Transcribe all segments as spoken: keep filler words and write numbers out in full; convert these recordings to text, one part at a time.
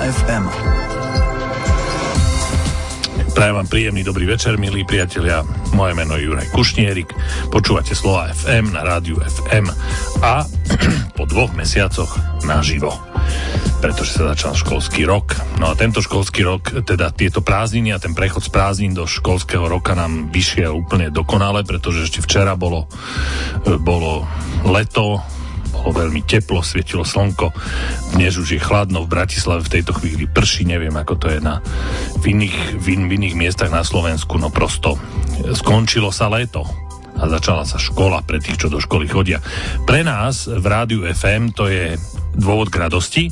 ef em. Prajem vám príjemný dobrý večer, milí priatelia. Moje meno je Juraj Kušnierik. Počúvate Slova ef em na rádiu ef em a po dvoch mesiacoch naživo, pretože sa začal školský rok. No a tento školský rok, teda tieto prázdniny a ten prechod z prázdnin do školského roka nám vyšiel úplne dokonale, pretože ešte včera bolo, bolo leto, bolo veľmi teplo, svietilo slnko. Dnes už je chladno, v Bratislave v tejto chvíli prší, neviem ako to je na v iných, v in, v iných miestach na Slovensku, no prosto skončilo sa leto a začala sa škola pre tých, čo do školy chodia. Pre nás v rádiu ef em to je dôvod k radosti,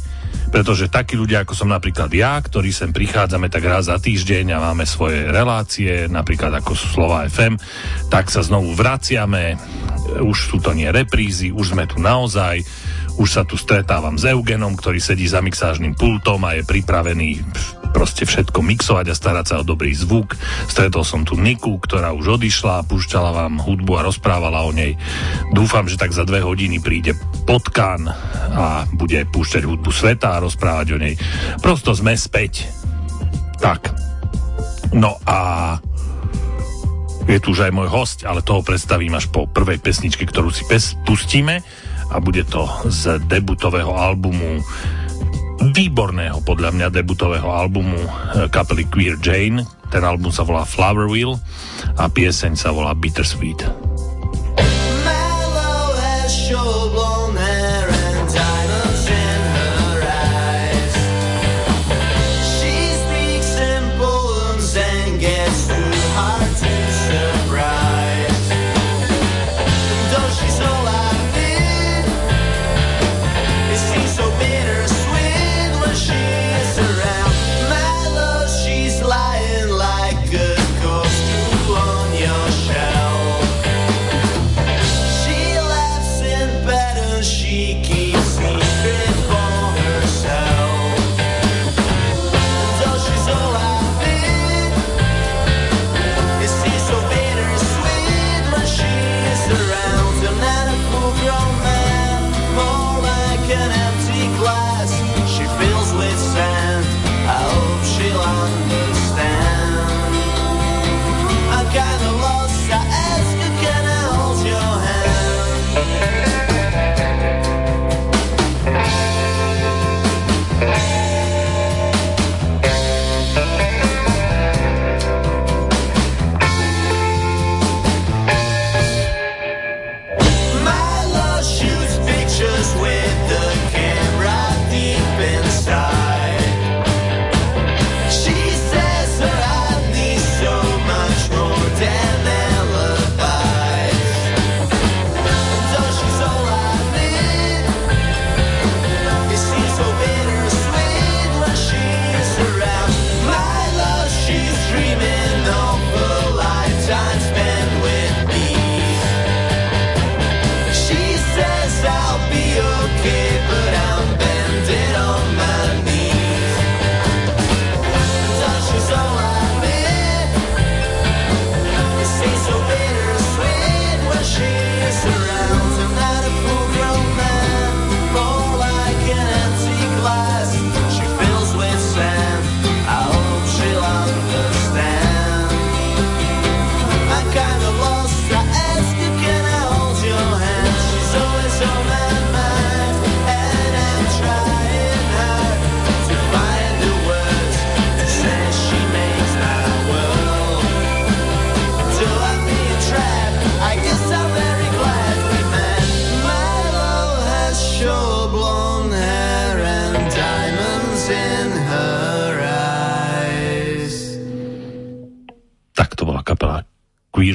pretože takí ľudia, ako som napríklad ja, ktorí sem prichádzame tak raz za týždeň a máme svoje relácie, napríklad ako sú Slova ef em, tak sa znovu vraciame, už sú to nie reprízy, už sme tu naozaj, už sa tu stretávam s Eugenom, ktorý sedí za mixážnym pultom a je pripravený proste všetko mixovať a starať sa o dobrý zvuk. Stretol som tu Niku, ktorá už odišla, púšťala vám hudbu a rozprávala o nej. Dúfam, že tak za dve hodiny príde Potkan a bude púšťať hudbu sveta a rozprávať o nej. Prosto sme späť. Tak. No a je tu už aj môj hosť, ale toho predstavím až po prvej pesničke, ktorú si pustíme, a bude to z debutového albumu, výborného podľa mňa debutového albumu kapely Queer Jane. Ten album sa volá Flower Wheel a pieseň sa volá Bittersweet.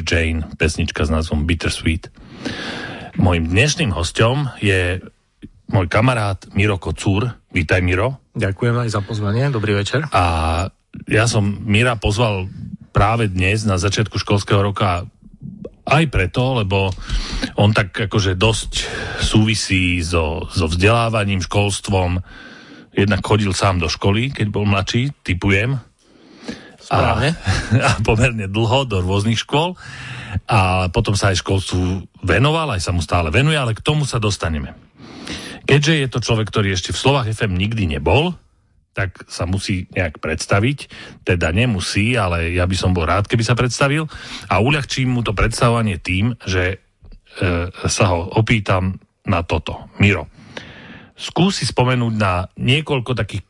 Jane, pesnička s názvom Bittersweet. Mojím dnešným hosťom je môj kamarát Miro Kocúr. Vítaj, Miro. Ďakujem aj za pozvanie. Dobrý večer. A ja som Mira pozval práve dnes na začiatku školského roka aj preto, lebo on tak akože dosť súvisí so, so vzdelávaním, školstvom. Jednak chodil sám do školy, keď bol mladší, tipujem. A, a pomerne dlho do rôznych škôl a potom sa aj školstvu venoval, aj sa mu stále venuje, ale k tomu sa dostaneme. Keďže je to človek, ktorý ešte v Slovách ef em nikdy nebol, tak sa musí nejak predstaviť. Teda nemusí, ale ja by som bol rád, keby sa predstavil. A uľahčím mu to predstavovanie tým, že e, sa ho opýtam na toto. Miro, skúsi spomenúť na niekoľko takých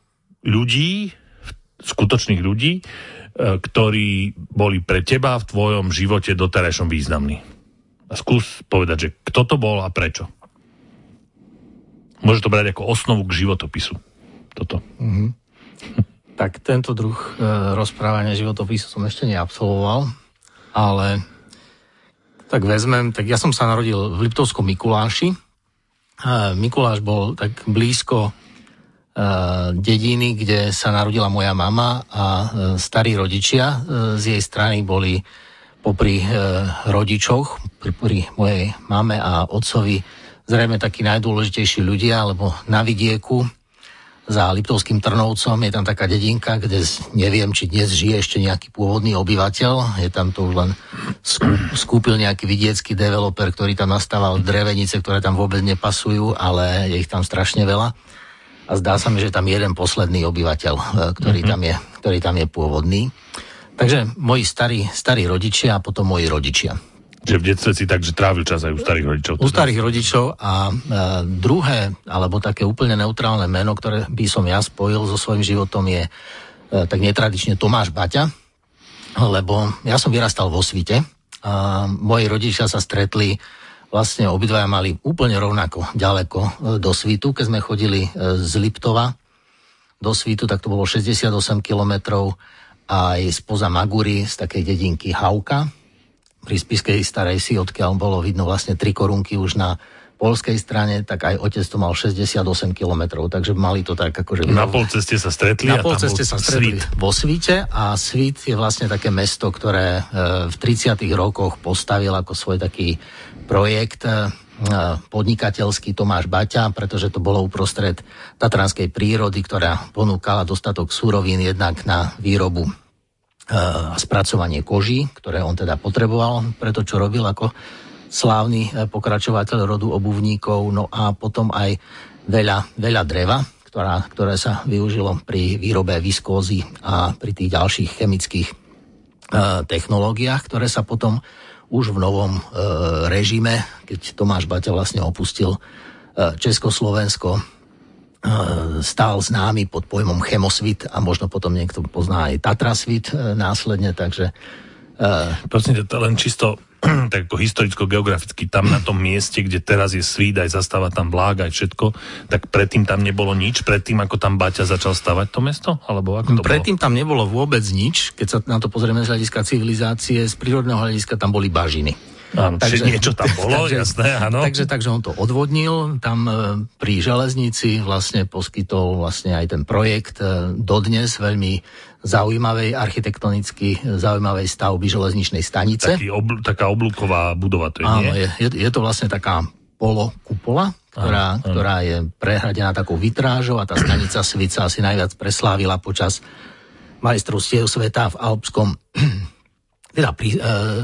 ľudí, skutočných ľudí, e, ktorí boli pre teba v tvojom živote doterajšom významní. A skús povedať, že kto to bol a prečo. Môže to brať ako osnovu k životopisu. Toto. Mm-hmm. Tak tento druh e, rozprávania životopisu som ešte neabsolvoval, ale tak vezmem, tak ja som sa narodil v Liptovskom Mikuláši. E, Mikuláš bol tak blízko e, dediny, kde sa narodila moja mama a e, starí rodičia e, z jej strany boli popri e, rodičoch, pri, pri mojej mame a otcovi zrejme takí najdôležitejší ľudia, alebo na vidieku za Liptovským Trnovcom je tam taká dedinka, kde neviem, či dnes žije ešte nejaký pôvodný obyvateľ. Je tam to už len skúpil nejaký vidiecký developer, ktorý tam nastával drevenice, ktoré tam vôbec nepasujú, ale je ich tam strašne veľa. A zdá sa mi, že tam je jeden posledný obyvateľ, ktorý tam je, ktorý tam je pôvodný. Takže moji starí, starí rodičia a potom moji rodičia. Že v detstve si tak, že trávil čas aj u starých rodičov. Teda. U starých rodičov a e, druhé, alebo také úplne neutrálne meno, ktoré by som ja spojil so svojím životom je e, tak netradične Tomáš Baťa, lebo ja som vyrastal vo Svite a moji rodičia sa stretli, vlastne obidvaja mali úplne rovnako ďaleko do Svitu. Keď sme chodili z Liptova do Svitu, tak to bolo šesťdesiatosem kilometrov aj spoza Magury z takej dedinky Hauka, pri Spiskej Starej Si, odkiaľ bolo vidno vlastne tri korunky už na poľskej strane, tak aj otec to mal šesťdesiatosem kilometrov, takže mali to tak akože... Na polceste sa stretli na a tam bol sa stretli Svit. Vo Svite a Svit je vlastne také mesto, ktoré v tridsiatych rokoch postavil ako svoj taký projekt podnikateľský Tomáš Baťa, pretože to bolo uprostred tatranskej prírody, ktorá ponúkala dostatok surovín jednak na výrobu a spracovanie koží, ktoré on teda potreboval pre to, čo robil ako slávny pokračovateľ rodu obuvníkov, no a potom aj veľa, veľa dreva, ktorá, ktoré sa využilo pri výrobe viskózy a pri tých ďalších chemických e, technológiách, ktoré sa potom už v novom e, režime, keď Tomáš Baťa vlastne opustil e, Československo, e, stál známy pod pojmom Chemosvit a možno potom niekto pozná aj Tatrasvit e, následne, takže... E... Prosím, to len čisto tak ako historicko-geograficky, tam na tom mieste, kde teraz je Svít, aj zastáva tam Vlák, aj všetko, tak predtým tam nebolo nič, predtým ako tam Baťa začal stavať to mesto? Alebo ako to predtým bolo? Tam nebolo vôbec nič, keď sa na to pozrieme z hľadiska civilizácie, z prírodného hľadiska tam boli bažiny. Áno, takže niečo tam bolo, takže, jasné, áno. Takže, takže on to odvodnil, tam pri železnici vlastne poskytol vlastne aj ten projekt dodnes veľmi zaujímavej, architektonicky zaujímavej stavby železničnej stanice. Taký obl- taká oblúková budova to je, áno, nie? Je, je to vlastne taká polokupola, ktorá, áno, áno. ktorá je prehradená takou vitrážou a tá stanica Svit sa asi najviac preslávila počas majstrovstiev sveta v alpskom teda pri e,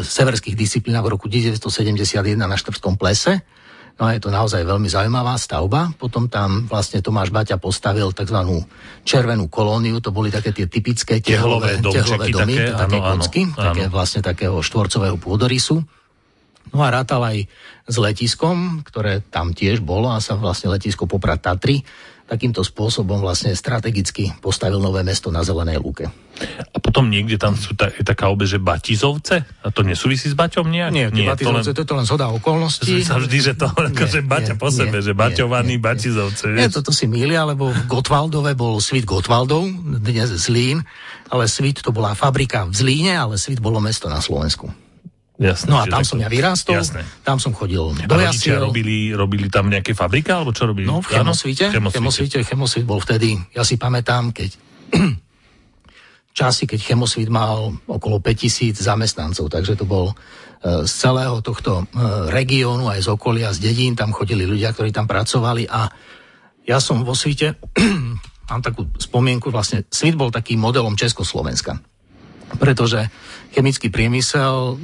severských disciplínach v roku devätnásťsedemdesiatjeden na Štrbskom plese. No a je to naozaj veľmi zaujímavá stavba. Potom tam vlastne Tomáš Baťa postavil takzvanú červenú kolóniu, to boli také tie typické tehlové, tehlové domy, také, také áno, kocky, áno. Také vlastne takého štvorcového pôdorysu. No a rátal aj s letiskom, ktoré tam tiež bolo a sa vlastne letisko Poprad Tatry takýmto spôsobom vlastne strategicky postavil nové mesto na Zelenej lúke. A potom niekde tam sú ta, je taká obeže Batizovce? A to nesúvisí s Baťom nejak? Nie, nie Batizovce, to, len, to je to len zhoda okolností. Sa vždy, že to akože Baťa po nie, sebe, že Baťovaný Batizovce. Nie, toto si mýlia, lebo v Gotwaldove bol Svit Gotwaldov, dnes Zlín, ale Svit to bola fabrika v Zlíne, ale Svit bolo mesto na Slovensku. Jasné, no a tam som ja vyrástol, jasné. Tam som chodil do jasiel. A robili, robili tam nejaké fabrika, alebo čo robili? No, v Chemosvite. Chemosvite, Chemosvit bol vtedy, ja si pamätám, keď časy, keď Chemosvit mal okolo päťtisíc zamestnancov, takže to bol e, z celého tohto e, regiónu, aj z okolia, z dedín, tam chodili ľudia, ktorí tam pracovali a ja som vo Svite, mám takú spomienku, vlastne Svit bol takým modelom Československa. Pretože chemický priemysel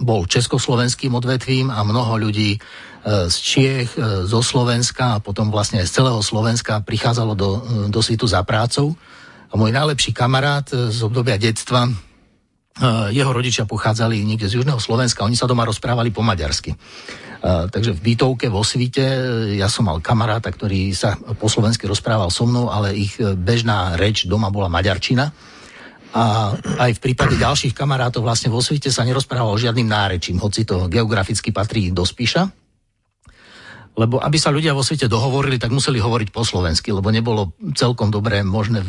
bol československým odvetvím a mnoho ľudí z Čiech, zo Slovenska a potom vlastne aj z celého Slovenska prichádzalo do, do Svitu za prácou. A môj najlepší kamarát z obdobia detstva, jeho rodičia pochádzali niekde z južného Slovenska, oni sa doma rozprávali po maďarsky. Takže v bytovke vo Svite ja som mal kamaráta, ktorý sa po slovensky rozprával so mnou, ale ich bežná reč doma bola maďarčina. A aj v prípade ďalších kamarátov vlastne vo Svite sa nerozprával žiadnym nárečím, hoci to geograficky patrí do Spiša. Lebo aby sa ľudia vo Svite dohovorili, tak museli hovoriť po slovensky, lebo nebolo celkom dobre možné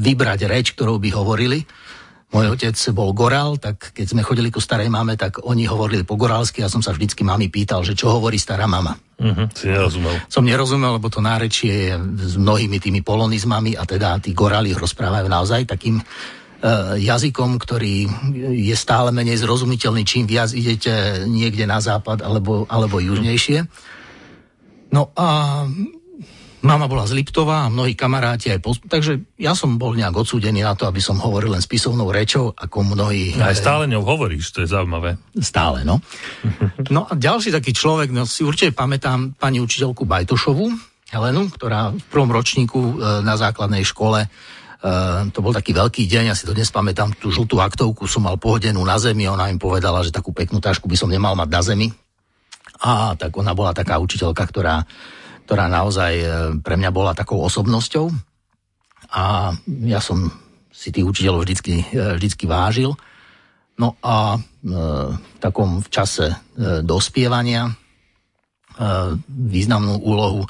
vybrať reč, ktorou by hovorili. Môj otec bol Gorál, tak keď sme chodili ku starej mame, tak oni hovorili po gorálsky a som sa vždycky mami pýtal, že čo hovorí stará mama. Uh-huh. Si nerozumel. Som nerozumel, lebo to nárečie je s mnohými tými polonizmami a teda tí Goráli rozprávajú naozaj takým uh, jazykom, ktorý je stále menej zrozumiteľný, čím viac idete niekde na západ alebo, alebo južnejšie. No a... Mama bola z Liptova a mnohí kamaráti aj... Poz... Takže ja som bol nejak odsúdený na to, aby som hovoril len spisovnou rečou, ako mnohí... Aj stále ňou hovoríš, to je zaujímavé. Stále, no. No a ďalší taký človek, no si určite pamätám pani učiteľku Bajtošovu, Helenu, ktorá v prvom ročníku na základnej škole, to bol taký veľký deň, ja si to dnes pamätám, tú žltú aktovku som mal pohodenú na zemi, ona im povedala, že takú peknú tašku by som nemal mať na zemi. A tak ona bola taká učiteľka, ktorá ktorá naozaj pre mňa bola takou osobnosťou a ja som si tých učiteľov vždycky, vždycky vážil. No a v takom čase dospievania významnú úlohu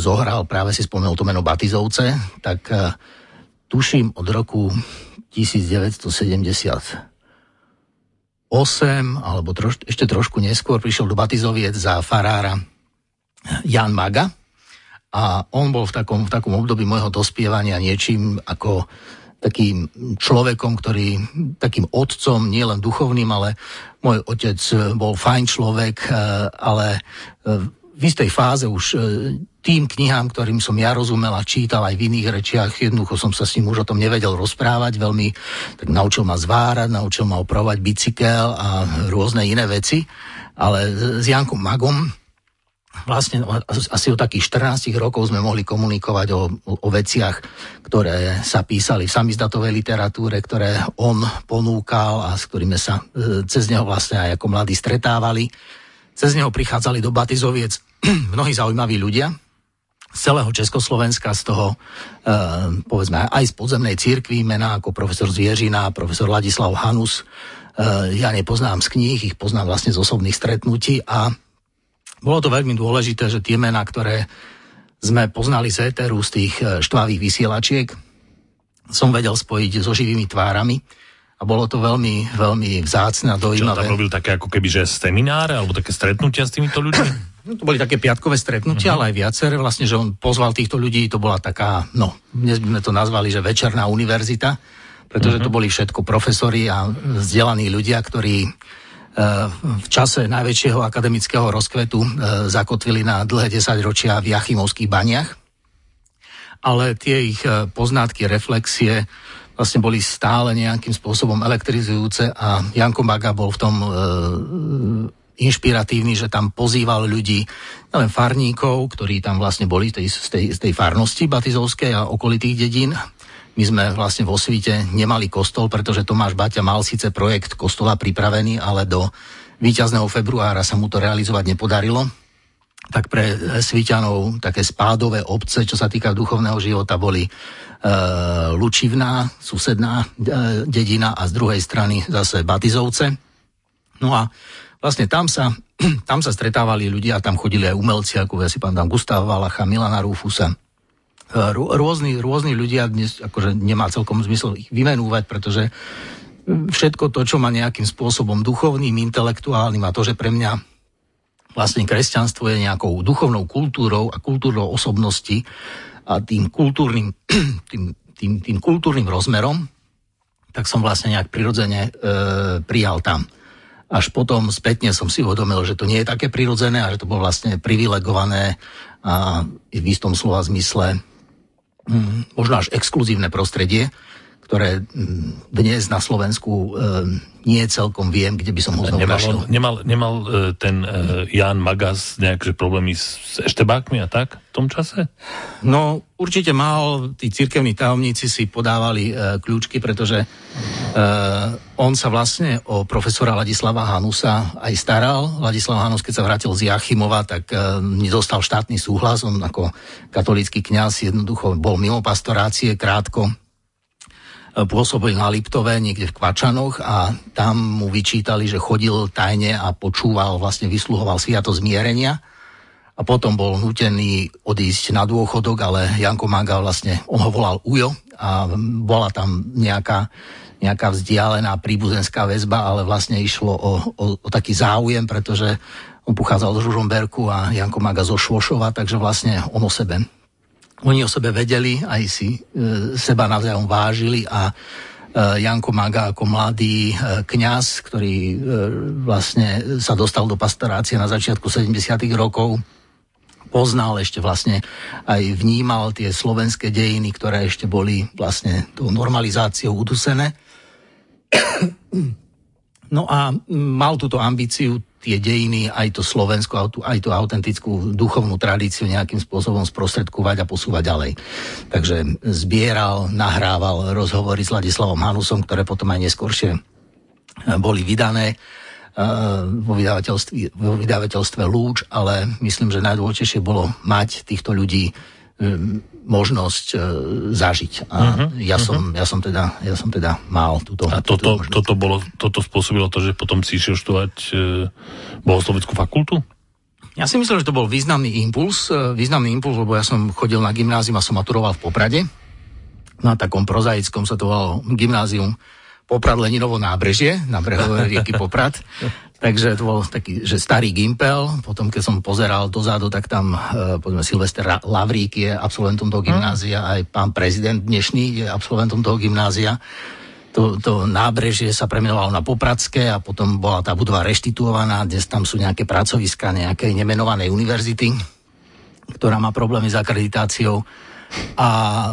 zohral, práve si spomenul to meno Batizovce, tak tuším od roku devätnásťsedemdesiatosem alebo troš, ešte trošku neskôr prišiel do Batizoviec za farára Ján Maga a on bol v takom, v takom období môjho dospievania niečím ako takým človekom, ktorý takým otcom, nielen duchovným, ale môj otec bol fajn človek, ale v istej fáze už tým knihám, ktorým som ja rozumel a čítal aj v iných rečiach, jednoducho som sa s ním už o tom nevedel rozprávať veľmi, tak naučil ma zvárať, naučil ma opravovať bicykel a rôzne iné veci, ale s Jánkom Magom vlastne asi od takých štrnástich rokov sme mohli komunikovať o, o veciach, ktoré sa písali v samizdatovej literatúre, ktoré on ponúkal a s ktorými sa cez neho vlastne aj ako mladí stretávali. Cez neho prichádzali do Batizoviec mnohí zaujímaví ľudia z celého Československa, z toho, eh, povedzme, aj z podzemnej cirkvi, mená ako profesor Zvieřina, profesor Ladislav Hanus. Eh, ja nepoznám z kníh, ich poznám vlastne z osobných stretnutí a bolo to veľmi dôležité, že tie mená, ktoré sme poznali z éteru, z tých štvavých vysielačiek, som vedel spojiť so živými tvárami a bolo to veľmi, veľmi vzácne a dojímavé. Čo tam robil také ako keby, že semináre alebo také stretnutia s týmito ľuďmi? No, to boli také piatkové stretnutia, uh-huh. ale aj viaceré. Vlastne, že on pozval týchto ľudí, to bola taká, no, dnes by sme to nazvali, že večerná univerzita, pretože uh-huh. to boli všetko profesori a vzdelaní ľudia, ktorí v čase najväčšieho akademického rozkvetu zakotvili na dlhé desaťročia v Jachymovských baniach. Ale tie ich poznatky, reflexie vlastne boli stále nejakým spôsobom elektrizujúce a Janko Baga bol v tom e, inšpiratívny, že tam pozýval ľudí, nielen farníkov, ktorí tam vlastne boli z tej, z tej, z tej farnosti batizovskej a okolitých dedín. My sme vlastne vo Svite nemali kostol, pretože Tomáš Baťa mal síce projekt kostola pripravený, ale do víťazného februára sa mu to realizovať nepodarilo. Tak pre Sviťanov také spádové obce, čo sa týka duchovného života, boli e, Lučivná, susedná e, dedina a z druhej strany zase Batizovce. No a vlastne tam sa, tam sa stretávali ľudia, tam chodili aj umelci, ako ja si pamätám, Gustáva Valacha, Milana Rúfusa, Rôzni, rôzni ľudia, dnes akože nemá celkom zmysel ich vymenúvať, pretože všetko to, čo má nejakým spôsobom duchovným, intelektuálnym a to, že pre mňa vlastne kresťanstvo je nejakou duchovnou kultúrou a kultúrou osobnosti a tým kultúrnym, tým, tým, tým kultúrnym rozmerom, tak som vlastne nejak prirodzene e, prijal tam. Až potom spätne som si uvedomil, že to nie je také prirodzené a že to bolo vlastne privilegované a v istom slova zmysle možno až exkluzívne prostredie, ktoré dnes na Slovensku e, nie celkom viem, kde by som ho znovu našiel. Nemal, nemal ten e, Ján Maga nejaké problémy s eštebákmi a tak v tom čase? No, určite mal. Tí cirkevní tajomníci si podávali e, kľúčky, pretože e, on sa vlastne o profesora Ladislava Hanusa aj staral. Ladislav Hanus, keď sa vrátil z Jachymova, tak e, nedostal štátny súhlas. On ako katolícky kňaz jednoducho bol mimo pastorácie krátko. Pôsobil na Liptove, niekde v Kvačanoch, a tam mu vyčítali, že chodil tajne a počúval, vlastne vysluhoval sviatosť zmierenia, a potom bol nútený odísť na dôchodok, ale Janko Maga vlastne, on ho volal Ujo, a bola tam nejaká, nejaká vzdialená príbuzenská väzba, ale vlastne išlo o, o, o taký záujem, pretože on pochádzal z Ružomberku a Janko Maga zo Švošova, takže vlastne on o sebe. Oni o sebe vedeli, aj si e, seba navzájom vážili, a e, Janko Maga ako mladý e, kňaz, ktorý e, vlastne sa dostal do pastorácie na začiatku sedemdesiatych rokov, poznal ešte vlastne, aj vnímal tie slovenské dejiny, ktoré ešte boli vlastne tou normalizáciou udusené. No a mal túto ambíciu tie dejiny, aj to Slovensko, aj tú autentickú duchovnú tradíciu nejakým spôsobom sprostredkovať a posúvať ďalej. Takže zbieral, nahrával rozhovory s Ladislavom Hanusom, ktoré potom aj neskôršie boli vydané vo vydavateľstve, vo vydavateľstve Lúč, ale myslím, že najdôležitejšie bolo mať týchto ľudí možnosť e, zažiť. A uh-huh, ja, som, uh-huh. ja, som teda, ja som teda mal túto... A toto, túto toto, bolo, toto spôsobilo to, že potom si išiel študovať e, Bohosloveckú fakultu? Ja si myslím, že to bol významný impuls, významný impuls, lebo ja som chodil na gymnázium a som maturoval v Poprade. Na takom prozaickom sa to volalo gymnázium Poprad Leninovo nábrežie, na brehové rieky Poprad. Takže to bol taký, že starý gimpel. Potom, keď som pozeral dozadu, tak tam, eh, povedzme, Silvester Lavrík je absolventom toho gymnázia, aj pán prezident dnešný je absolventom toho gymnázia. To, to nábrežie sa premenovalo na Popradské a potom bola tá budova reštituovaná. Dnes tam sú nejaké pracoviská nejakej nemenovanej univerzity, ktorá má problémy s akreditáciou. A e,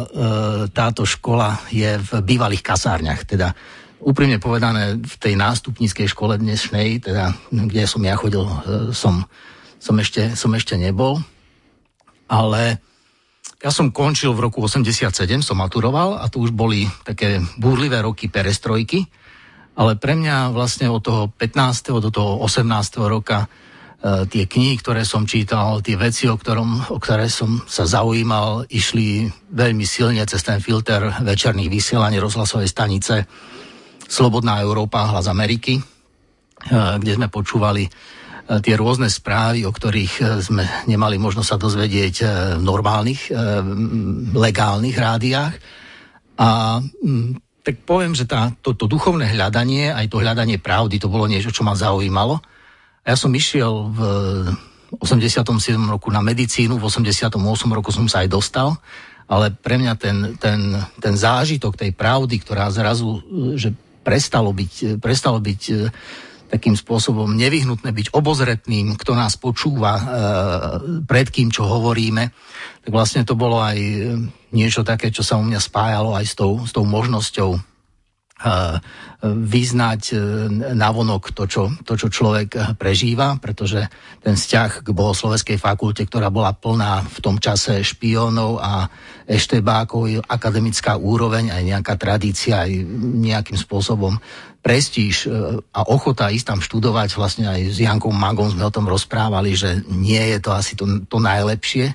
táto škola je v bývalých kasárňach, teda úprimne povedané, v tej nástupníckej škole dnešnej, teda, kde som ja chodil, som, som, ešte, som ešte nebol. Ale ja som končil v roku osemdesiatsedem, som maturoval, a tu už boli také búrlivé roky perestrojky. Ale pre mňa vlastne od toho pätnásteho do toho osemnásteho roka tie knihy, ktoré som čítal, tie veci, o, ktorom, o ktoré som sa zaujímal, išli veľmi silne cez ten filter večerných vysielaní rozhlasovej stanice Slobodná Európa, Hlas Ameriky, kde sme počúvali tie rôzne správy, o ktorých sme nemali možnosť sa dozvedieť v normálnych, legálnych rádiách. A tak poviem, že tá, to, to duchovné hľadanie, aj to hľadanie pravdy, to bolo niečo, čo ma zaujímalo. A ja som išiel v osemdesiatom siedmom roku na medicínu, v osemdesiatom ôsmom roku som sa aj dostal. Ale pre mňa ten, ten, ten zážitok tej pravdy, ktorá zrazu, že prestalo byť, prestalo byť takým spôsobom nevyhnutné byť obozretným, kto nás počúva, e, pred kým čo hovoríme, tak vlastne to bolo aj niečo také, čo sa u mňa spájalo aj s tou, s tou možnosťou e, vyznať e, navonok to čo, to, čo človek prežíva, pretože ten vzťah k Bohosloveckej fakulte, ktorá bola plná v tom čase špiónov a eštebákov, akademická úroveň, aj nejaká tradícia, aj nejakým spôsobom prestíž a ochota ísť tam študovať. Vlastne aj s Jankom Magom sme o tom rozprávali, že nie je to asi to, to najlepšie.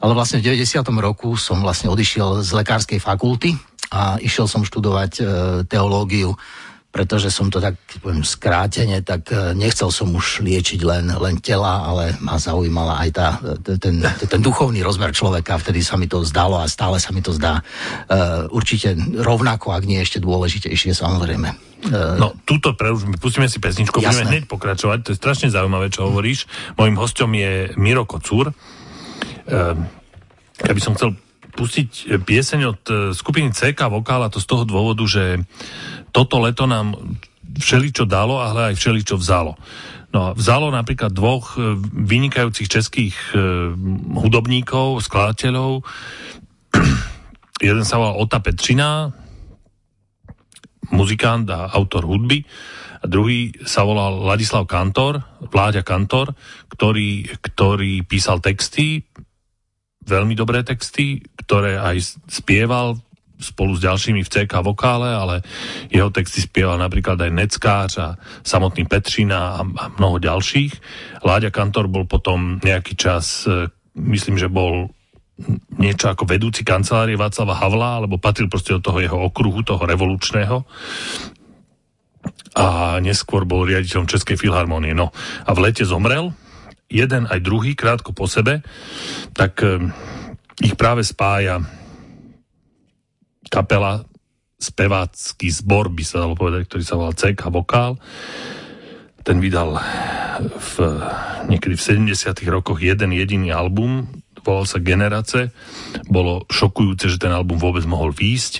Ale vlastne v deväťdesiatom roku som vlastne odišiel z lekárskej fakulty a išiel som študovať e, teológiu, pretože som to tak, poviem, skrátene, tak nechcel som už liečiť len, len tela, ale ma zaujímala aj tá, ten, ten duchovný rozmer človeka. Vtedy sa mi to zdalo a stále sa mi to zdá e, určite rovnako, ak nie ešte dôležitejšie, samozrejme. No, túto preružme, pustíme si pesničku, budeme hneď pokračovať, to je strašne zaujímavé, čo hovoríš. Mojím hosťom je Miro Kocúr. Ja by som chcel pustiť pieseň od skupiny cé ká Vokál, to z toho dôvodu, že toto leto nám všeličo dalo, ale aj všeličo vzalo. No, vzalo napríklad dvoch vynikajúcich českých hudobníkov, skladateľov. Jeden sa volá Ota Petřina, muzikant a autor hudby. A druhý sa volal Ladislav Kantor, Láďa Kantor, ktorý, ktorý písal texty, veľmi dobré texty, ktoré aj spieval spolu s ďalšími v cé ká Vokále, ale jeho texty spieval napríklad aj Neckář a samotný Petřina a mnoho ďalších. Láďa Kantor bol potom nejaký čas, myslím, že bol niečo ako vedúci kancelárie Václava Havla, alebo patril proste do toho jeho okruhu, toho revolučného. A neskôr bol riaditeľom Českej filharmonie. No a v lete zomrel, jeden aj druhý, krátko po sebe, tak eh, ich práve spája kapela, spevácky zbor, by sa dalo povedať, ktorý sa volal cé ká Vokál. Ten vydal v, niekedy v sedemdesiatych rokoch jeden jediný album, volal sa Generace. Bolo šokujúce, že ten album vôbec mohol výjsť,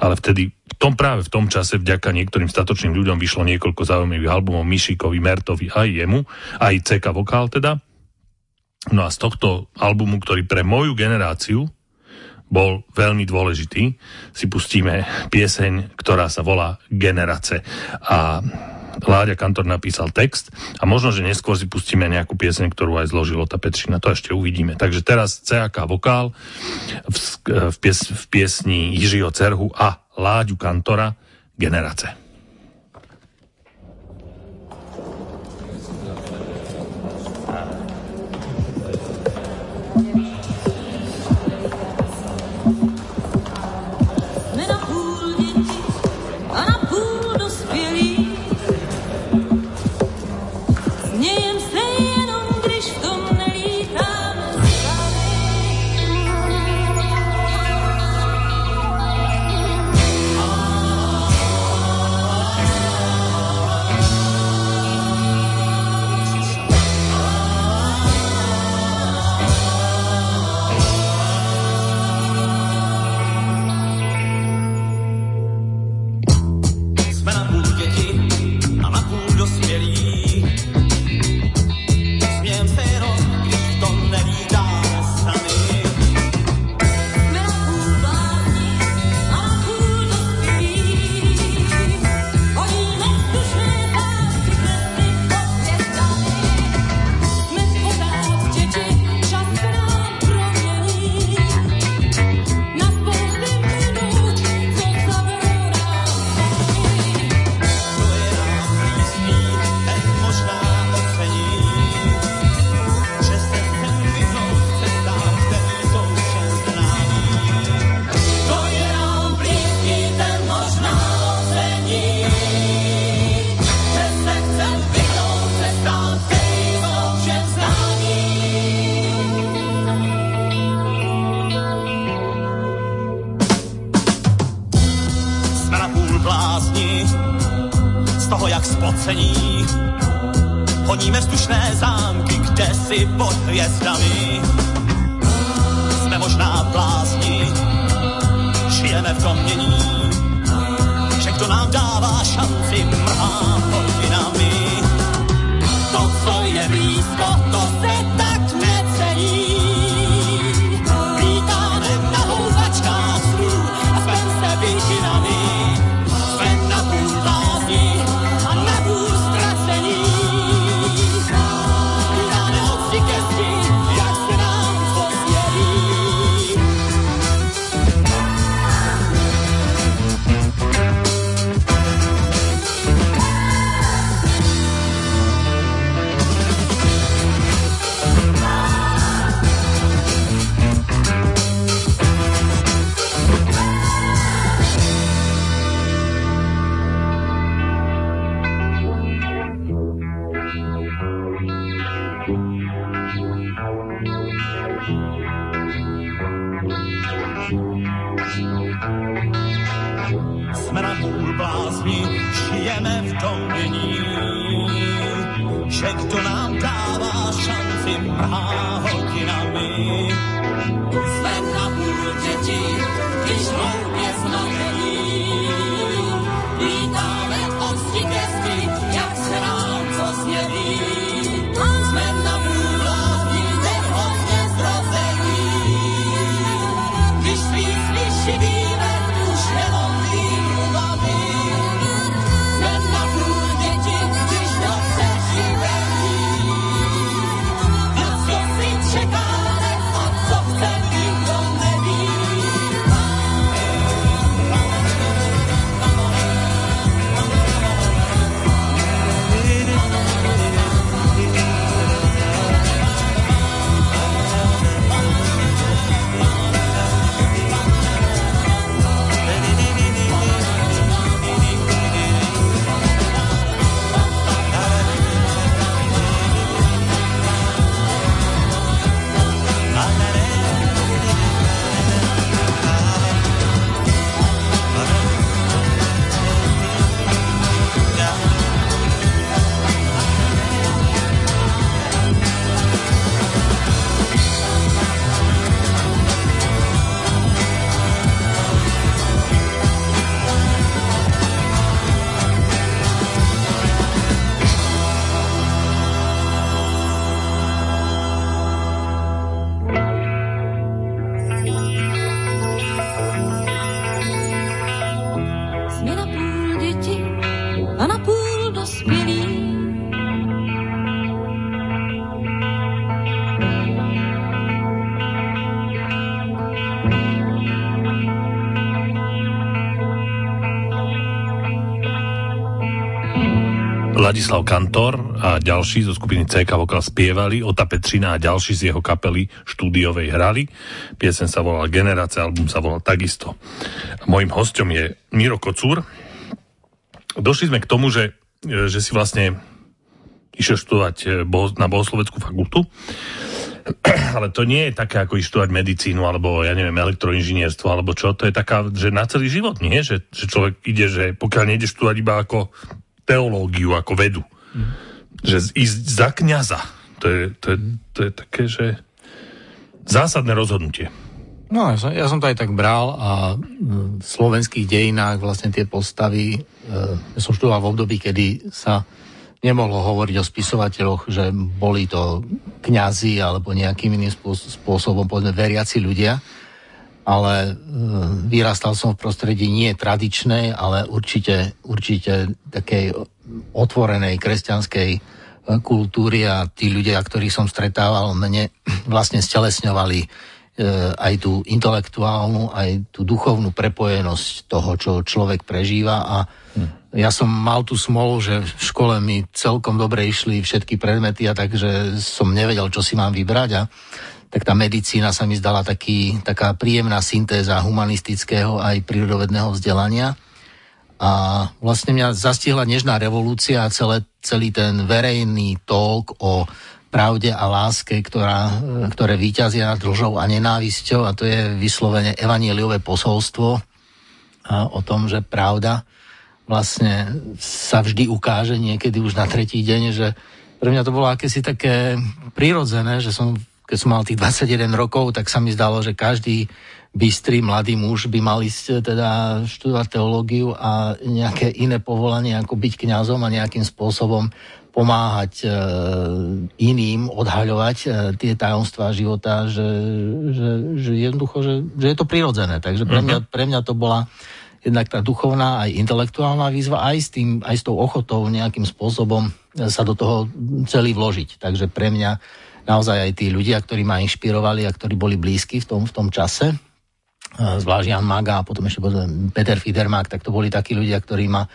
ale vtedy, v tom, práve v tom čase, vďaka niektorým statočným ľuďom vyšlo niekoľko zaujímavých albumov Mišíkovi, Mertovi, aj jemu, aj cé ká Vokál teda. No a z tohto albumu, ktorý pre moju generáciu bol veľmi dôležitý, si pustíme pieseň, ktorá sa volá Generace. A Láďa Kantor napísal text a možno, že neskôr si pustíme nejakú pieseň, ktorú aj zložil Ota Petřina, to ešte uvidíme. Takže teraz cé a ká Vokál v, v, pies, v piesni Jiřího Cerhu a Láďu Kantora Generace. Honíme vzdušné zámky, kde si pod hvězdami. Jsme možná blázni, žijeme v domnění, že kdo nám dává šanci, mrhá pod vinami. To, co je blízko, to se tak necení. Vítáme na houbačkách snů a jsme se vyžinami. Živíme už jenom tým hlavy. Ladislav Kantor a ďalší zo skupiny cé ká Vokál spievali, Ota Petřina a ďalší z jeho kapely štúdiovej hrali. Pieseň sa volala Generace, album sa volal takisto. Mojím hosťom je Miro Kocúr. Došli sme k tomu, že, že si vlastne išiel študovať na Bohosloveckú fakultu, ale to nie je také, ako študovať medicínu alebo, ja neviem, elektroinžinierstvo alebo čo. To je taká, že na celý život, nie? Že, že človek ide, že pokiaľ nejde študovať iba ako teológiu, ako vedu. Mm. Že ísť za kňaza. To je, to, je, to je také, že zásadné rozhodnutie. No, ja som, ja som to aj tak bral a v slovenských dejinách vlastne tie postavy, ja som študoval v období, kedy sa nemohlo hovoriť o spisovateľoch, že boli to kňazi alebo nejakým iným spôsobom, povedzme, veriaci ľudia, ale vyrastal som v prostredí nie tradičnej, ale určite, určite takej otvorenej kresťanskej kultúry a tí ľudia, ktorých som stretával, mne vlastne stelesňovali aj tú intelektuálnu, aj tú duchovnú prepojenosť toho, čo človek prežíva. A ja som mal tú smolu, že v škole mi celkom dobre išli všetky predmety a takže som nevedel, čo si mám vybrať a tak tá medicína sa mi zdala taký, taká príjemná syntéza humanistického aj prírodovedného vzdelania. A vlastne mňa zastihla nežná revolúcia a celé, celý ten verejný talk o pravde a láske, ktorá, ktoré víťazia nad lžou a nenávisťou, a to je vyslovene evanjeliové posolstvo o tom, že pravda vlastne sa vždy ukáže, niekedy už na tretí deň, že pre mňa to bolo akési také prirodzené, že som keď som mal tých dvadsaťjeden rokov, tak sa mi zdalo, že každý bystrý mladý muž by mal ísť teda študovať teológiu a nejaké iné povolanie ako byť kňazom a nejakým spôsobom pomáhať iným, odhaľovať tie tajomstvá života, že, že, že jednoducho, že, že je to prirodzené. Takže pre mňa, pre mňa to bola jednak tá duchovná aj intelektuálna výzva, aj s tým, aj s tou ochotou nejakým spôsobom sa do toho celý vložiť. Takže pre mňa naozaj aj tí ľudia, ktorí ma inšpirovali a ktorí boli blízki v tom, v tom čase, zvlášť Ján Maga a potom ešte Peter Fidermák, tak to boli takí ľudia, ktorí ma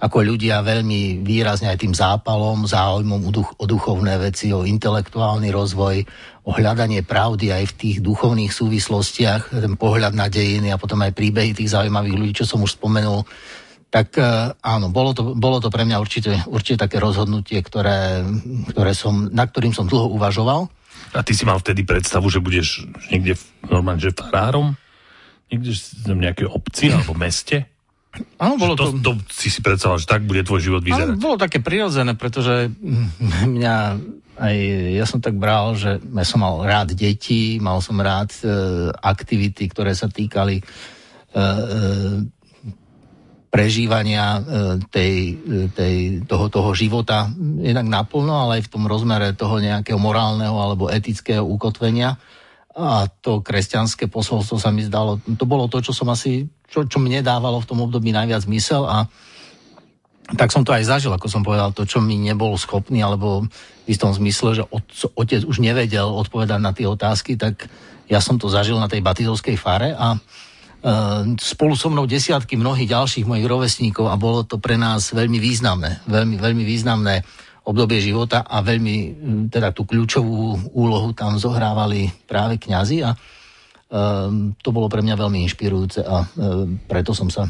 ako ľudia veľmi výrazne aj tým zápalom, záujmom o duchovné veci, o intelektuálny rozvoj, o hľadanie pravdy aj v tých duchovných súvislostiach, ten pohľad na dejiny a potom aj príbehy tých zaujímavých ľudí, čo som už spomenul. Tak áno, bolo to, bolo to pre mňa určite, určite také rozhodnutie, ktoré, ktoré som, na ktorým som dlho uvažoval. A ty si mal vtedy predstavu, že budeš niekde normálne, že farárom? Niekde v nejakej obci alebo meste? Áno, bolo to, to... to si si predstavoval, že tak bude tvoj život vyzerať? Áno, bolo také prirodzené, pretože mňa aj ja som tak bral, že ja som mal rád deti, mal som rád e, aktivity, ktoré sa týkali e, e, prežívania tej, tej, toho, toho života jednak naplno, ale aj v tom rozmere toho nejakého morálneho alebo etického ukotvenia. A to kresťanské posolstvo sa mi zdalo, to bolo to, čo som asi, čo, čo mne dávalo v tom období najviac zmysel a tak som to aj zažil, ako som povedal, to, čo mi nebol schopný, alebo v istom zmysle, že otec už nevedel odpovedať na tie otázky, tak ja som to zažil na tej Batizovskej fare a spolu so mnou desiatky mnohých ďalších mojich rovesníkov a bolo to pre nás veľmi významné, veľmi, veľmi významné obdobie života a veľmi, teda tú kľúčovú úlohu tam zohrávali práve kňazi a um, to bolo pre mňa veľmi inšpirujúce a um, preto som sa,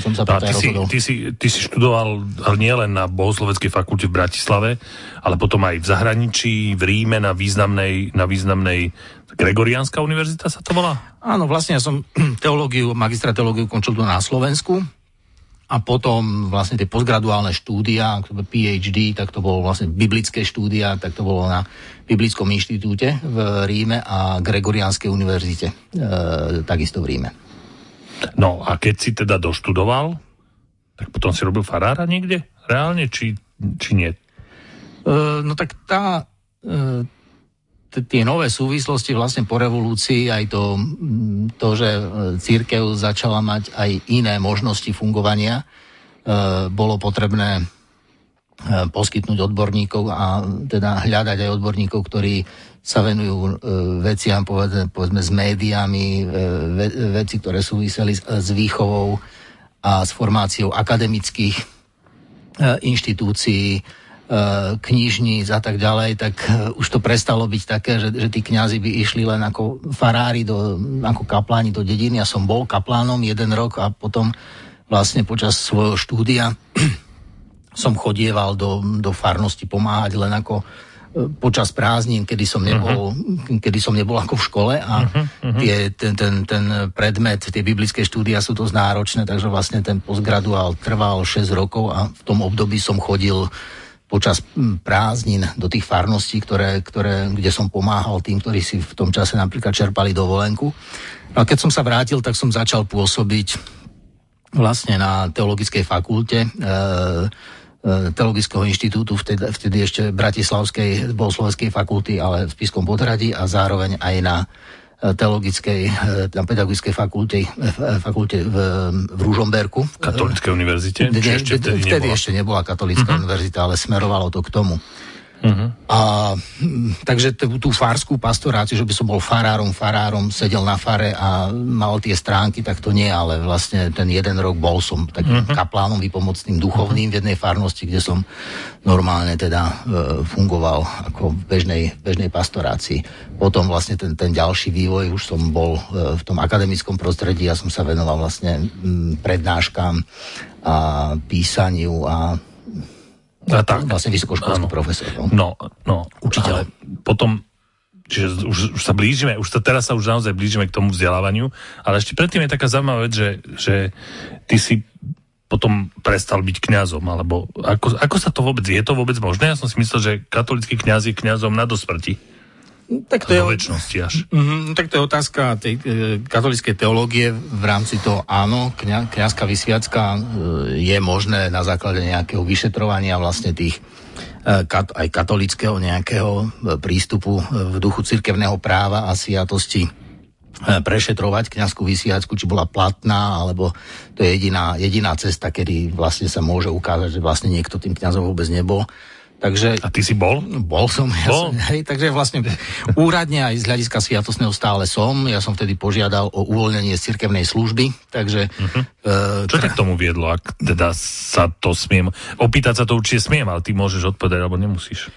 som sa preto aj rozhodol. Ty si, ty si študoval nielen na Bohosloveckej fakulte v Bratislave, ale potom aj v zahraničí, v Ríme na významnej, na významnej Gregoriánska univerzita sa to volá? Áno, vlastne ja som teológiu, magistra teológiu končil tu na Slovensku a potom vlastne tie postgraduálne štúdia, pé há dé, tak to bolo vlastne biblické štúdia, tak to bolo na Biblickom inštitúte v Ríme a Gregoriánskej univerzite, e, takisto v Ríme. No a keď si teda doštudoval, tak potom si robil farára niekde? Reálne, či, či nie? E, no tak tá... E, tie nové súvislosti vlastne po revolúcii, aj to, to že cirkev začala mať aj iné možnosti fungovania, bolo potrebné poskytnúť odborníkov a teda hľadať aj odborníkov, ktorí sa venujú veciam, povedzme, s médiami, veci, ktoré súviseli s výchovou a s formáciou akademických inštitúcií, knižníc a tak ďalej, tak už to prestalo byť také, že, že tí kňazi by išli len ako farári, do, ako kapláni do dediny. Ja som bol kaplánom jeden rok a potom vlastne počas svojho štúdia som chodieval do, do farnosti pomáhať len ako počas prázdnin, kedy som nebol, uh-huh. kedy som nebol ako v škole a uh-huh. tie, ten, ten, ten predmet, tie biblické štúdia sú dosť náročné, takže vlastne ten postgraduál trval šesť rokov a v tom období som chodil počas prázdnin do tých farností, ktoré, ktoré, kde som pomáhal tým, ktorí si v tom čase napríklad čerpali dovolenku. No a keď som sa vrátil, tak som začal pôsobiť vlastne na teologickej fakulte e, e, Teologického inštitútu, vtedy, vtedy ešte Bratislavskej Bohosloveskej fakulty, ale v Pískom Podhradí, a zároveň aj na teologickej, na pedagogickej fakulte, fakulte v, v Ružomberku. Katolíckej univerzite? Ne, ešte vtedy, vtedy nebola. Ešte nebola katolícka uh-huh. univerzita, ale smerovalo to k tomu. Uh-huh. A, takže t- tú farskú pastoráciu, že by som bol farárom, farárom, sedel na fare a mal tie stránky, tak to nie, ale vlastne ten jeden rok bol som takým uh-huh. kaplánom, výpomocným duchovným v jednej farnosti, kde som normálne teda e, fungoval ako v bežnej, bežnej pastorácii. Potom vlastne ten, ten ďalší vývoj, už som bol e, v tom akademickom prostredí, ja som sa venoval vlastne m, prednáškam a písaniu a A tak. Vlastne vysokoškolský profesor. No, no, učiteľ. Ale... Potom, čiže už, už sa blížime, už sa, teraz sa už naozaj blížime k tomu vzdelávaniu, ale ešte predtým je taká zaujímavá vec, že, že ty si potom prestal byť kňazom, alebo ako, ako sa to vôbec, je to vôbec možné? Ja som si myslel, že katolícky kňaz je kňazom na dosmrti. Tak to je, až. Mm, tak to je otázka tej e, katolíckej teológie v rámci toho, áno, kňa, kňazská vysviacka e, je možné na základe nejakého vyšetrovania vlastne tých e, kat, aj katolického nejakého prístupu v duchu cirkevného práva a sviatosti e, prešetrovať kňazskú vysviacku, či bola platná, alebo to je jediná, jediná cesta, kedy vlastne sa môže ukázať, že vlastne niekto tým kňazom vôbec nebol. Takže, a ty si bol? Bol som, ja bol. som hej, takže vlastne úradne aj z hľadiska sviatosného stále som. Ja som vtedy požiadal o uvoľnenie z cirkevnej služby, takže... Uh-huh. Uh, Čo ťa k tomu viedlo, ak teda sa to smiem? Opýtať sa to určite smiem, ale ty môžeš odpovedať, alebo nemusíš.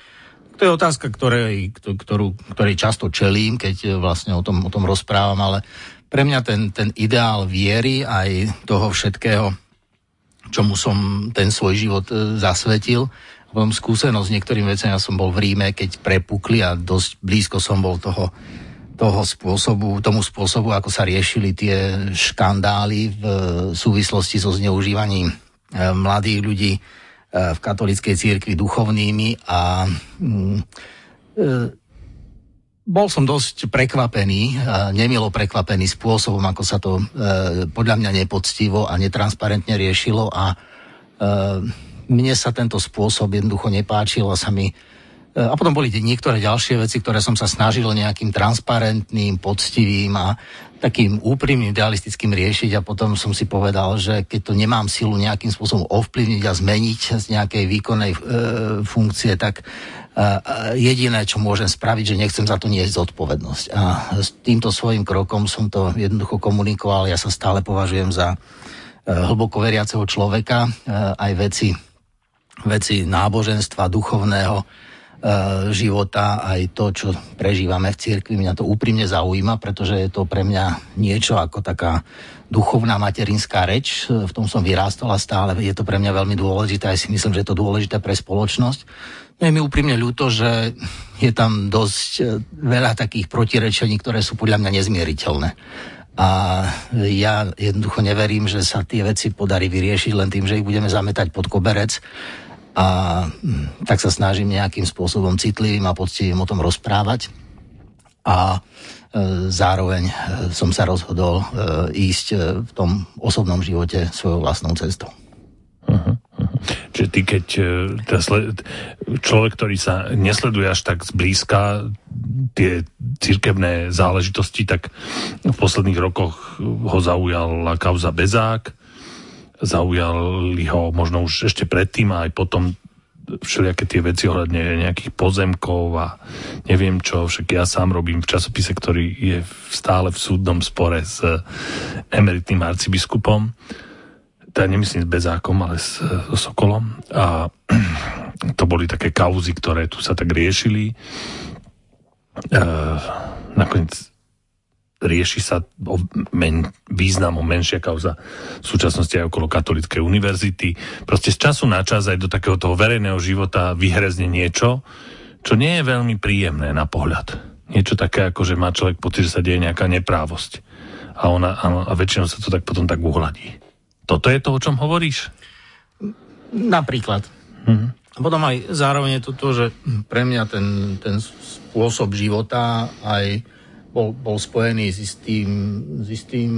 To je otázka, ktorej, ktorú, ktorej často čelím, keď vlastne o tom, o tom rozprávam, ale pre mňa ten, ten ideál viery aj toho všetkého, čomu som ten svoj život zasvetil, potom skúsenosť niektorým veciam, ja som bol v Ríme, keď prepukli a dosť blízko som bol toho, toho spôsobu, tomu spôsobu, ako sa riešili tie škandály v súvislosti so zneužívaním mladých ľudí v katolíckej cirkvi duchovnými a mm, bol som dosť prekvapený, nemilo prekvapený spôsobom, ako sa to podľa mňa nepoctivo a netransparentne riešilo a mne sa tento spôsob jednoducho nepáčil a sa mi... A potom boli niektoré ďalšie veci, ktoré som sa snažil nejakým transparentným, poctivým a takým úprimným, idealistickým riešiť a potom som si povedal, že keď to nemám silu nejakým spôsobom ovplyvniť a zmeniť z nejakej výkonnej e, funkcie, tak e, jediné, čo môžem spraviť, že nechcem za to niesť zodpovednosť. A s týmto svojím krokom som to jednoducho komunikoval. Ja sa stále považujem za e, hlboko veriaceho človeka, e, aj veci... veci náboženstva, duchovného e, života, aj to, čo prežívame v cirkvi. Mňa to úprimne zaujíma, pretože je to pre mňa niečo ako taká duchovná materinská reč. V tom som vyrástol a stále je to pre mňa veľmi dôležité. Aj si myslím, že je to dôležité pre spoločnosť. No je mi úprimne ľúto, že je tam dosť veľa takých protirečení, ktoré sú podľa mňa nezmieriteľné. A ja jednoducho neverím, že sa tie veci podarí vyriešiť len tým, že ich budeme zametať pod koberec. A tak sa snažím nejakým spôsobom citlivým a poctivým o tom rozprávať. A e, zároveň som sa rozhodol e, ísť e, v tom osobnom živote svojou vlastnou cestou. Uh-huh, uh-huh. Čiže ty, keď e, sled, človek, ktorý sa nesleduje až tak zblízka tie cirkevné záležitosti, tak v posledných rokoch ho zaujala kauza Bezák, zaujali ho možno už ešte predtým a aj potom všelijaké tie veci ohľadne nejakých pozemkov a neviem čo, však ja sám robím v časopise, ktorý je stále v súdnom spore s emeritným arcibiskupom. teda nemyslím s Bezákom, ale s, s Sokolom. A to boli také kauzy, ktoré tu sa tak riešili. E, nakoniec rieši sa o men, významu menšia kauza v súčasnosti aj okolo Katolíckej univerzity. Proste z času na čas aj do takého toho verejného života vyhrezne niečo, čo nie je veľmi príjemné na pohľad. Niečo také, ako že má človek pocit, že sa deje nejaká neprávosť. A, ona, a väčšinou sa to tak potom tak uhladí. Toto je to, o čom hovoríš? Napríklad. Mm-hmm. A potom aj zároveň je to to, že pre mňa ten, ten spôsob života aj bol, bol spojený s istým, s istým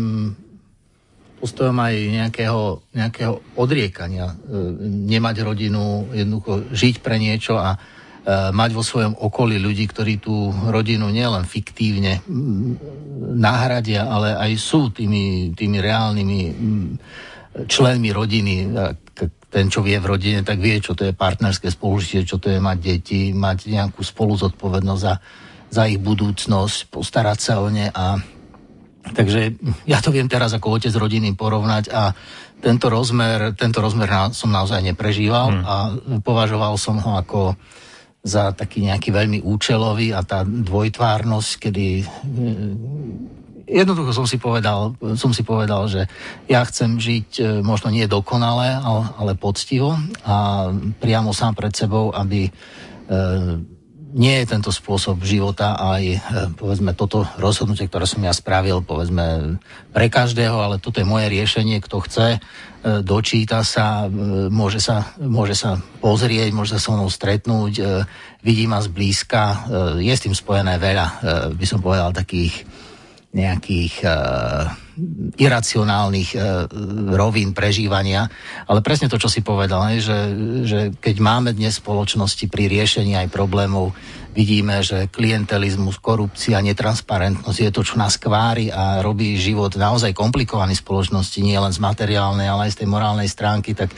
postojom aj nejakého, nejakého odriekania. Nemať rodinu, jednoducho žiť pre niečo a mať vo svojom okolí ľudí, ktorí tú rodinu nielen fiktívne nahradia, ale aj sú tými, tými reálnymi členmi rodiny. Ten, čo vie v rodine, tak vie, čo to je partnerské spolužitie, čo to je mať deti, mať nejakú spoluzodpovednosť za, za ich budúcnosť, postarať sa o ne. A takže ja to viem teraz ako otec rodiny porovnať a tento rozmer, tento rozmer som naozaj neprežíval a považoval som ho ako za taký nejaký veľmi účelový a tá dvojtvárnosť, kedy jednoducho som si povedal, som si povedal, že ja chcem žiť možno nie dokonale, ale poctivo a priamo sám pred sebou, aby nie je tento spôsob života aj povedzme toto rozhodnutie, ktoré som ja spravil, povedzme pre každého, ale toto je moje riešenie, kto chce, dočíta sa, môže sa, môže sa pozrieť, môže sa so mnou stretnúť, vidí ma zblízka. Je s tým spojené veľa, by som povedal, takých nejakých iracionálnych rovín prežívania. Ale presne to, čo si povedal, že, že keď máme dnes spoločnosti pri riešení aj problémov, vidíme, že klientelizmus, korupcia, netransparentnosť je to, čo nás kvári a robí život naozaj komplikovaný spoločnosti, nie len z materiálnej, ale aj z tej morálnej stránky, tak e,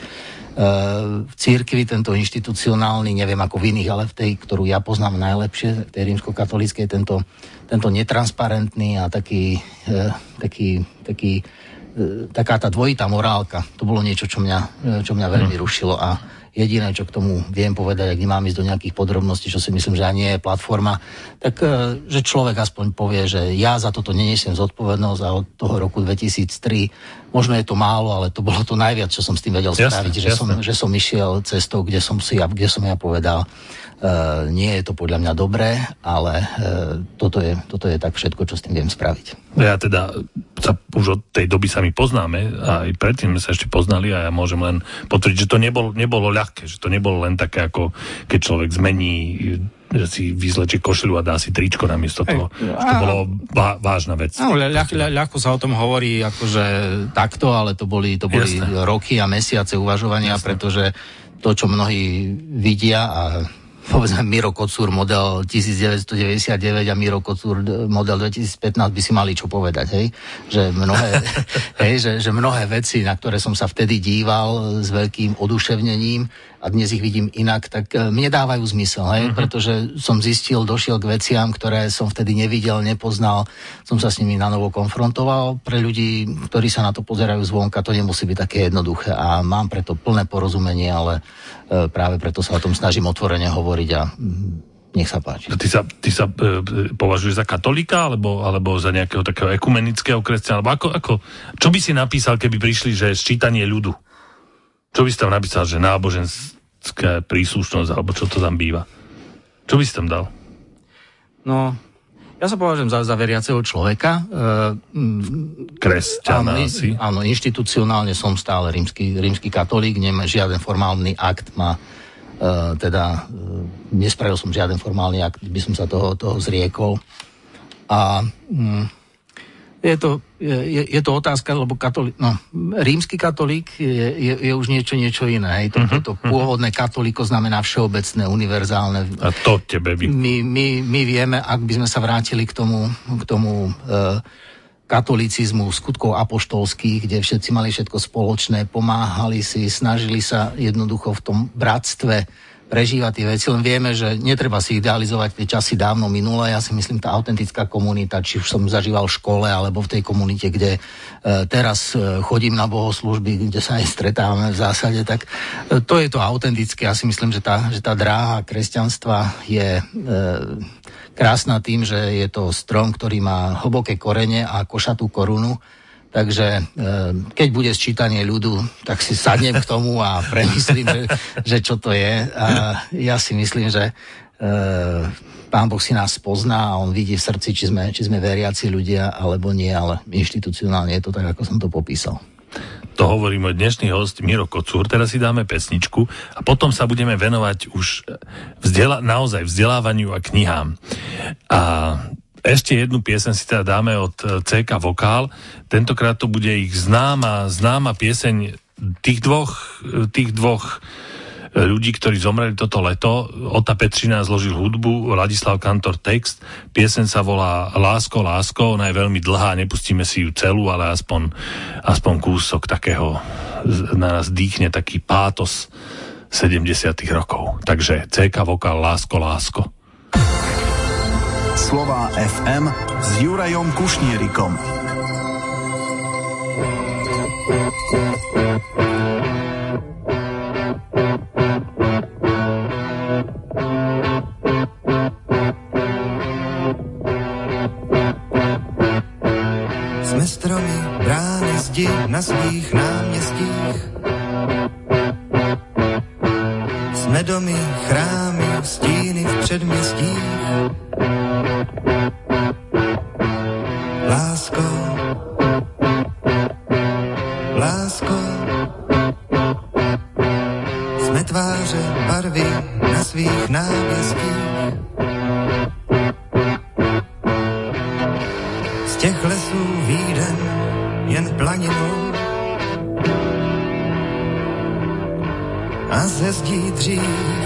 v cirkvi tento inštitucionálny, neviem ako v iných, ale v tej, ktorú ja poznám najlepšie, v tej rímskokatolíckej, tento, tento netransparentný a taký, e, taký, taký e, taká tá dvojitá morálka, to bolo niečo, čo mňa, čo mňa veľmi rušilo a jediné, čo k tomu viem povedať, ak nemám ísť do nejakých podrobností, čo si myslím, že ani nie je platforma, tak že človek aspoň povie, že ja za toto nenesiem zodpovednosť a od toho roku dvetisíctri, možno je to málo, ale to bolo to najviac, čo som s tým vedel jasne, spraviť, že som, že som išiel cestou, kde som si ja, kde som ja povedal, uh, nie je to podľa mňa dobré, ale uh, toto, je, toto je tak všetko, čo s tým viem spraviť. Ja teda sa, už od tej doby sa my poznáme a aj predtým sa ešte poznali a ja môžem len potvrdiť, že to nebolo, nebolo ľahké, že to nebolo len také, ako keď človek zmení, že si vyzlečie košeľu a dá si tričko namiesto toho. Ej, to bolo vá, vážna vec. Áno, ľahko ľah, ľah, sa o tom hovorí akože takto, ale to boli, to boli roky a mesiace uvažovania, jasne, pretože to, čo mnohí vidia a povedzme Miro Kocúr model devätnásťstodeväťdesiatdeväť a Miro Kocúr model dvetisícpätnásť by si mali čo povedať, hej? Že mnohé, hej, že, že mnohé veci, na ktoré som sa vtedy díval s veľkým oduševnením a dnes ich vidím inak, tak mne dávajú zmysel, hej? Mm-hmm. Pretože som zistil, došiel k veciam, ktoré som vtedy nevidel, nepoznal, som sa s nimi na novo konfrontoval. Pre ľudí, ktorí sa na to pozerajú zvonka, to nemusí byť také jednoduché a mám preto plné porozumenie, ale práve preto sa o tom snažím otvorene hovoriť a nech sa páči. Ty sa, ty sa e, považuješ za katolíka, alebo, alebo za nejakého takého ekumenického kresťana, alebo ako, ako, čo by si napísal, keby prišli, že sčítanie ľudu? Čo by si tam napísal, že náboženská príslušnosť, alebo čo to tam býva? Čo by si tam dal? No, ja sa považujem za, za veriaceho človeka. E, Kresťana áno, asi. Áno, inštitucionálne som stále rímsky, rímsky katolík, nemá žiaden formálny akt, má Uh, teda uh, nespravil som žiaden formálny akt, by som sa toho, toho zriekol. A um, je, to, je, je to otázka, lebo katolí, no, rímsky katolík je, je, je už niečo, niečo iné. To, uh-huh. to pôvodné katolíko znamená všeobecné, univerzálne. A to tebe by... My, my, my vieme, ak by sme sa vrátili k tomu... K tomu uh, katolicizmu, skutkov apoštolských, kde všetci mali všetko spoločné, pomáhali si, snažili sa jednoducho v tom bratstve prežíva tie veci, len vieme, že netreba si idealizovať tie časy dávno minulé. Ja si myslím, tá autentická komunita, či už som zažíval v škole, alebo v tej komunite, kde teraz chodím na bohoslužby, kde sa aj stretávame v zásade, tak to je to autentické. Ja si myslím, že tá, že tá dráha kresťanstva je krásna tým, že je to strom, ktorý má hlboké korene a košatú korunu. Takže keď bude sčítanie ľudu, tak si sadnem k tomu a premyslím, že čo to je. A ja si myslím, že Pán Boh si nás pozná a on vidí v srdci, či sme, či sme veriaci ľudia alebo nie, ale inštitucionálne je to tak, ako som to popísal. To hovorí môj dnešný host Miro Kocúr. Teraz si dáme pesničku a potom sa budeme venovať už vzdela- naozaj vzdelávaniu a knihám. A ešte jednu pieseň si teda dáme od cé ká Vokál. Tentokrát to bude ich známa, známa pieseň tých dvoch, tých dvoch ľudí, ktorí zomreli toto leto. Ota Petřina zložil hudbu, Ladislav Kantor text. Pieseň sa volá Lásko, lásko. Ona je veľmi dlhá, nepustíme si ju celú, ale aspoň, aspoň kúsok takého na nás dýchne taký pátos sedemdesiatych rokov. Takže cé ká Vokál, Lásko, lásko. Slová ef em s Jurajom Kušnierikom. Sme stromy, brány, zdi na svých náměstích. Sme domy, chrámy, stíny v předměstích. Lásko, lásko, jsme tváře barvy na svých náměstích. Z těch lesů výjdem jen planinou a ze zdí dřív,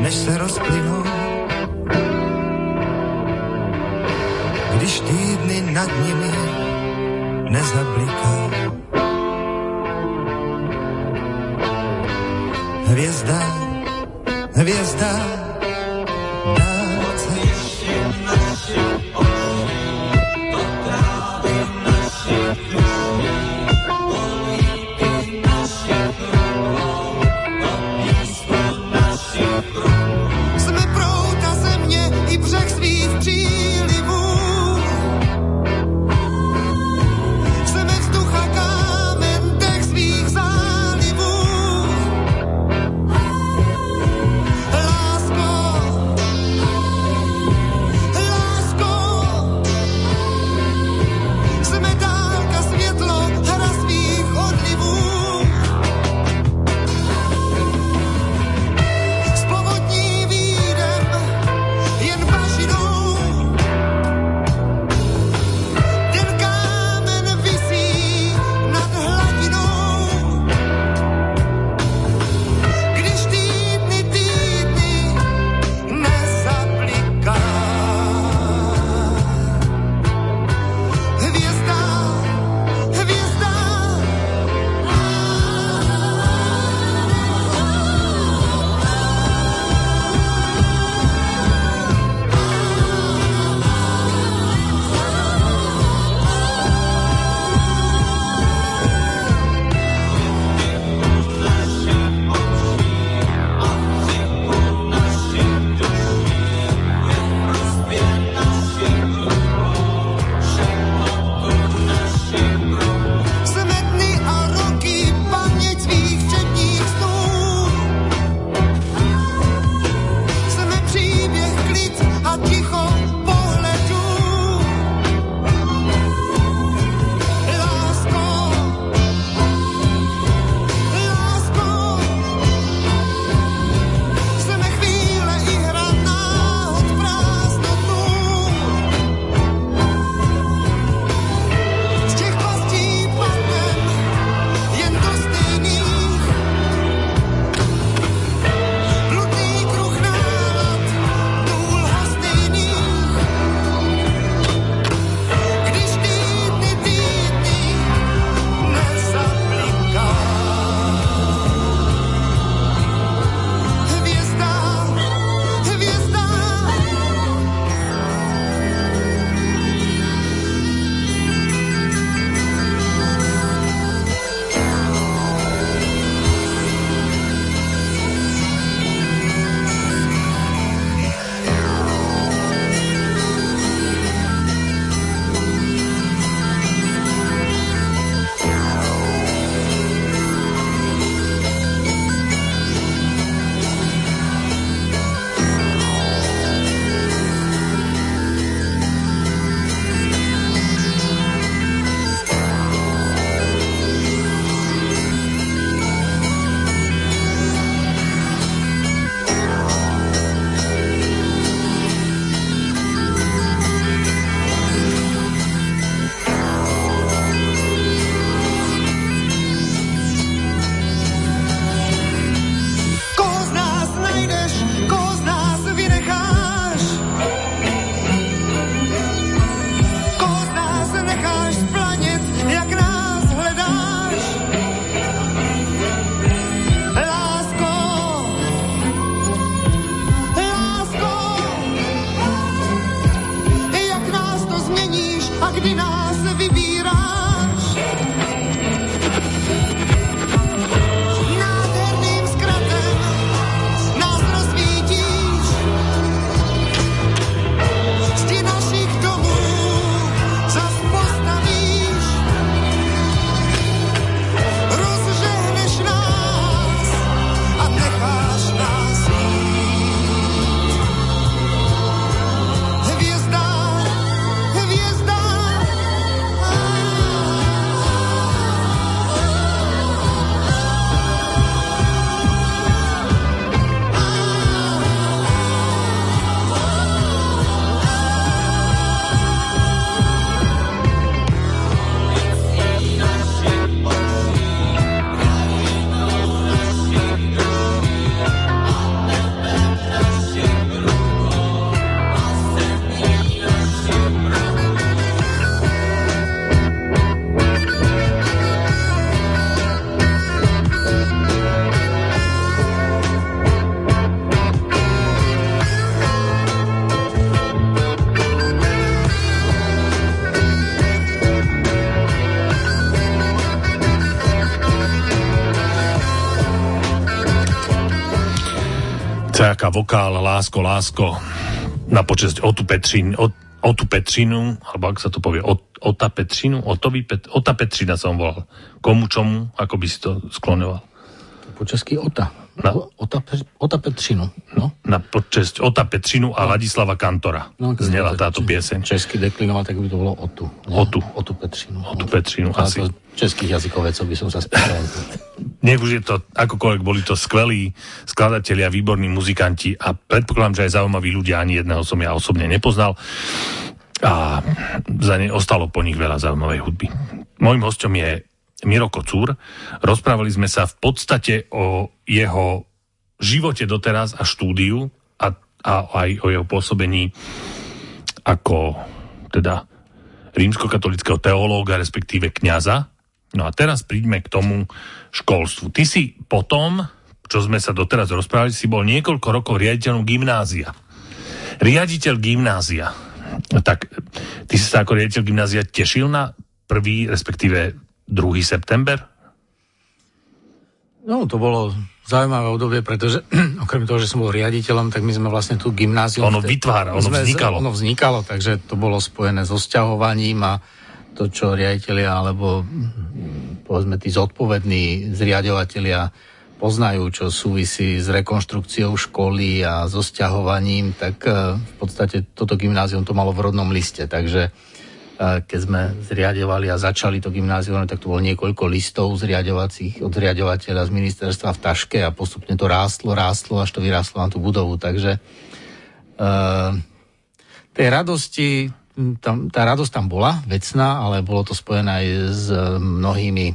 než se rozplynou. Když týdny nad nimi nezabliká hvězda, hvězda dálce. Ještě naši oči, to tráví naši duši, políky našich rukou, to písmo našich rukou. Jsme prouta země i břeh svých přílivů. Oh, C and K Vokál, Lásko, Lásko, na počesť Otu Petřin, Ot, Otu Petřinu, alebo ak sa to povie, Ot, Ota Petřinu, Otovi Pet, Ota Petřina som volal. Komu čomu, ako by si to skloňoval? Po česky Ota. Na, Ota, Ota Petřinu, no. Na počesť Ota Petřinu a Ladislava Kantora no, znela táto pieseň. Česky deklinoval, tak by to bolo Otu. Ne? Otu. Otu Petřinu. Otu Petřinu, no, asi. Českých jazykovecov by som sa spýtal. Nech už je to, akokoľvek, boli to skvelí skladatelia, výborní muzikanti a predpokladám, že aj zaujímaví ľudia, ani jedného som ja osobne nepoznal a za ne ostalo po nich veľa zaujímavej hudby. Mojím hosťom je Miro Kocúr. Rozprávali sme sa v podstate o jeho živote doteraz a štúdiu a, a aj o jeho pôsobení ako teda rímskokatolického teológa, respektíve kňaza. No a teraz príďme k tomu školstvu. Ty si potom, čo sme sa doteraz rozprávali, si bol niekoľko rokov riaditeľom gymnázia. Riaditeľ gymnázia. Tak ty si sa ako riaditeľ gymnázia tešil na prvý, respektíve druhý september? No, to bolo zaujímavé obdobie, pretože okrem toho, že som bol riaditeľom, tak my sme vlastne tú gymnáziu... Ono vytvára, ono vznikalo. Ono vznikalo, takže to bolo spojené so sťahovaním a to, čo riaditelia alebo povedzme tí zodpovední zriaďovatelia poznajú, čo súvisí s rekonštrukciou školy a so sťahovaním, tak v podstate toto gymnázium to malo v rodnom liste. Takže keď sme zriaďovali a začali to gymnázium, tak to bolo niekoľko listov zriaďovacích od zriaďovateľa z ministerstva v Taške a postupne to rástlo, rástlo, až to vyrástlo na tú budovu. Takže tej radosti... Tam, tá radosť tam bola, vecná, ale bolo to spojené aj s mnohými e,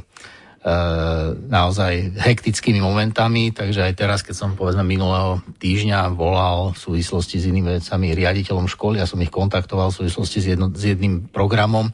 naozaj hektickými momentami, takže aj teraz, keď som povedzme minulého týždňa volal v súvislosti s inými vecami riaditeľom školy, ja som ich kontaktoval v súvislosti s, jedno, s jedným programom,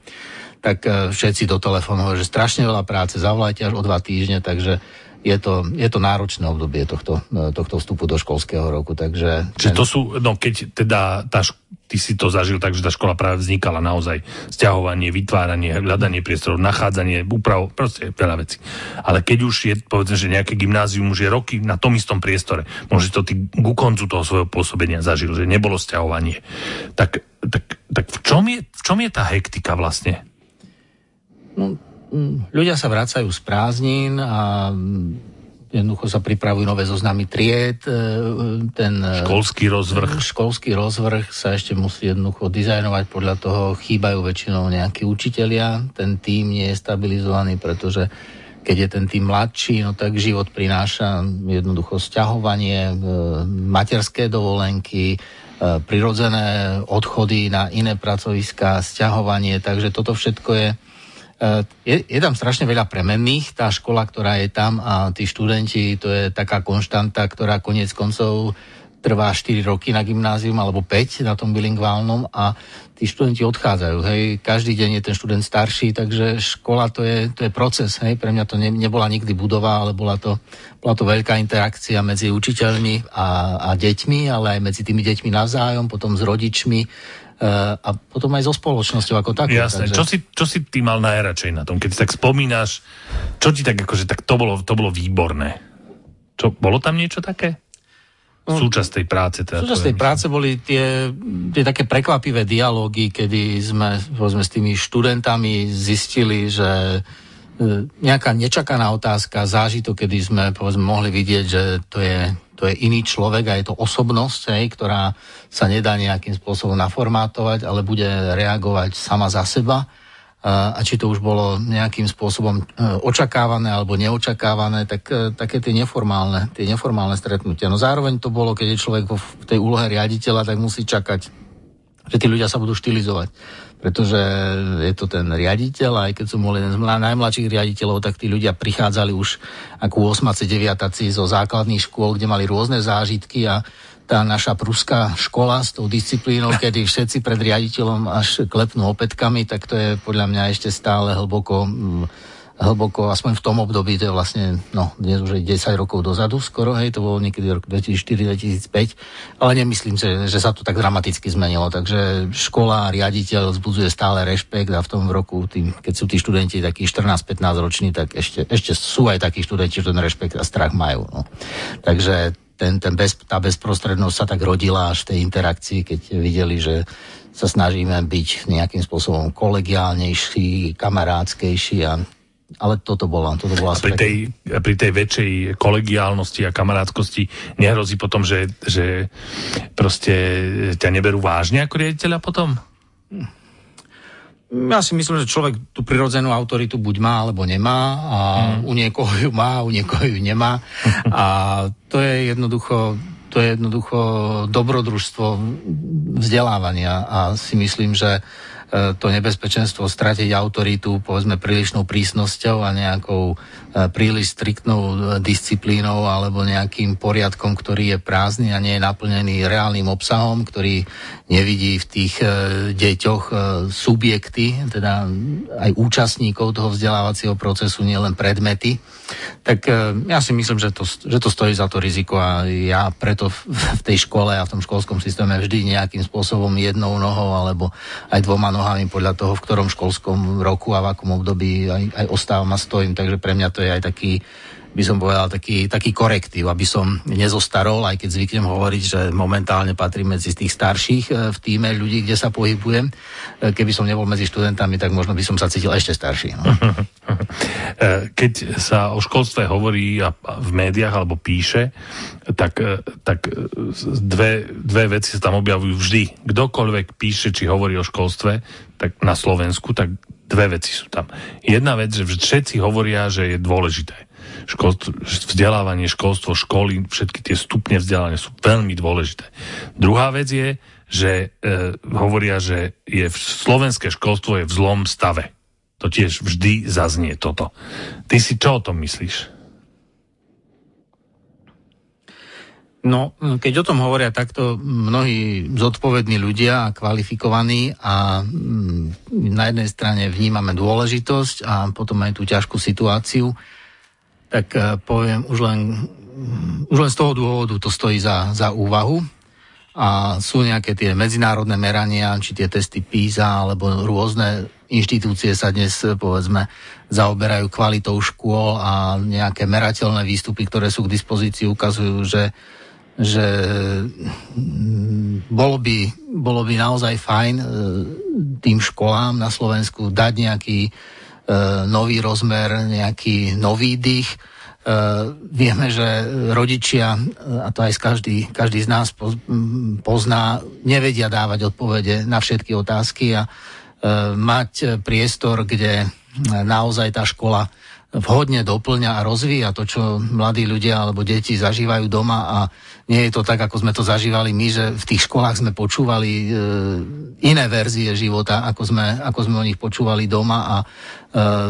tak e, všetci do telefónu hovoria, že strašne veľa práce, zavolajte až o dva týždne, takže je to, je to náročné obdobie tohto, tohto vstupu do školského roku, takže... Čiže to sú, no keď teda tá, ty si to zažil tak, že tá škola práve vznikala naozaj, sťahovanie, vytváranie, hľadanie priestorov, nachádzanie, úprav, proste veľa vecí. Ale keď už je, povedzme, že nejaké gymnázium už je roky na tom istom priestore, možno to ty ku koncu toho svojho pôsobenia zažil, že nebolo sťahovanie, tak, tak, tak v čom je, v čom je tá hektika vlastne? No... Ľudia sa vracajú z prázdnin a jednoducho sa pripravujú nové zoznamy tried. Ten školský rozvrh. Školský rozvrh sa ešte musí jednoducho dizajnovať. Podľa toho chýbajú väčšinou nejakí učitelia. Ten tím nie je stabilizovaný, pretože keď je ten tím mladší, no tak život prináša jednoducho sťahovanie, materské dovolenky, prirodzené odchody na iné pracoviská, sťahovanie. Takže toto všetko je... Je, je tam strašne veľa premenných, tá škola, ktorá je tam a tí študenti, to je taká konštanta, ktorá koniec koncov trvá štyri roky na gymnázium, alebo päť na tom bilingválnom a tí študenti odchádzajú, hej, každý deň je ten študent starší, takže škola to je, to je proces, hej, pre mňa to ne, nebola nikdy budova, ale bola to, bola to veľká interakcia medzi učiteľmi a, a deťmi, ale aj medzi tými deťmi navzájom, potom s rodičmi, a potom aj so spoločnosťou ako takú. Jasné. Takže... Čo, si, čo si ty mal najradšej na tom? Keď si tak spomínaš, čo ti tak akože, tak to bolo, to bolo výborné. Čo, bolo tam niečo také? No, súčasť tej práce. Teda súčasť tej práce boli tie, tie také prekvapivé dialógy, kedy sme, sme s tými študentami zistili, že nejaká nečakaná otázka, zážitok, kedy sme povedzme mohli vidieť, že to je, to je iný človek a je to osobnosť, hej, ktorá sa nedá nejakým spôsobom naformátovať, ale bude reagovať sama za seba. A či to už bolo nejakým spôsobom očakávané alebo neočakávané, tak také tie neformálne, tie neformálne stretnutia. No zároveň to bolo, keď je človek v tej úlohe riaditeľa, tak musí čakať, že tí ľudia sa budú štilizovať. Pretože je to ten riaditeľ, aj keď som bol jeden z najmladších riaditeľov, tak tí ľudia prichádzali už ako osem deväť zo základných škôl, kde mali rôzne zážitky a tá naša pruská škola s tou disciplínou, kedy všetci pred riaditeľom až klepnú opätkami, tak to je podľa mňa ešte stále hlboko, hlboko aspoň v tom období, to je vlastne, no, dnes už je desať rokov dozadu skoro, hej, to bolo niekedy rok dvetisícštyri dvetisícpäť, ale nemyslím, že, že sa to tak dramaticky zmenilo, takže škola, riaditeľ vzbudzuje stále rešpekt a v tom roku, tým, keď sú tí študenti takí štrnásť pätnásť roční, tak ešte, ešte sú aj takí študenti, čo ten rešpekt a strach majú, no. Takže ten, ten bez, tá bezprostrednosť sa tak rodila až v tej interakcii, keď videli, že sa snažíme byť nejakým spôsobom kolegiálnejší, kamarádskejší a ale toto bola. Toto bola a pri, tej, pri tej väčšej kolegiálnosti a kamarátskosti nehrozí potom, že, že proste ťa neberú vážne ako riaditeľa potom? Ja si myslím, že človek tú prirodzenú autoritu buď má, alebo nemá a hmm. u niekoho ju má, u niekoho ju nemá a to je jednoducho to je jednoducho dobrodružstvo vzdelávania a si myslím, že to nebezpečenstvo stratiť autoritu, povedzme, prílišnou prísnosťou a nejakou príliš striktnou disciplínou alebo nejakým poriadkom, ktorý je prázdny a nie je naplnený reálnym obsahom, ktorý nevidí v tých deťoch subjekty, teda aj účastníkov toho vzdelávacieho procesu, nielen predmety. Tak ja si myslím, že to, že to stojí za to riziko a ja preto v tej škole a v tom školskom systéme vždy nejakým spôsobom jednou nohou alebo aj dvoma nohami podľa toho, v ktorom školskom roku a v akom období aj, aj ostávam a stojím, takže pre mňa to je aj taký, by som povedal, taký, taký korektív, aby som nezostarol, aj keď zvyknem hovoriť, že momentálne patrím medzi tých starších v tíme ľudí, kde sa pohybujem. Keby som nebol medzi študentami, tak možno by som sa cítil ešte starší. No. Keď sa o školstve hovorí a v médiách alebo píše, tak, tak dve, dve veci sa tam objavujú vždy. Kdokoľvek píše, či hovorí o školstve, tak na Slovensku, tak dve veci sú tam. Jedna vec, že všetci hovoria, že je dôležité. Školstvo, vzdelávanie, školstvo, školy, všetky tie stupne vzdelávania sú veľmi dôležité. Druhá vec je, že e, hovoria, že je slovenské školstvo je v zlom stave. To tiež vždy zaznie toto. Ty si čo o tom myslíš? No, keď o tom hovoria takto mnohí zodpovední ľudia a kvalifikovaní a na jednej strane vnímame dôležitosť a potom aj tú ťažkú situáciu, tak poviem, už len, už len z toho dôvodu to stojí za, za úvahu. A sú nejaké tie medzinárodné merania, či tie testy PISA, alebo rôzne inštitúcie sa dnes, povedzme, zaoberajú kvalitou škôl a nejaké merateľné výstupy, ktoré sú k dispozícii, ukazujú, že že bolo by, bolo by naozaj fajn tým školám na Slovensku dať nejaký nový rozmer, nejaký nový dých. Vieme, že rodičia, a to aj každý, každý z nás pozná, nevedia dávať odpovede na všetky otázky a mať priestor, kde naozaj tá škola vhodne doplňa a rozvíja to, čo mladí ľudia alebo deti zažívajú doma a nie je to tak, ako sme to zažívali my, že v tých školách sme počúvali e, iné verzie života, ako sme, ako sme o nich počúvali doma a e,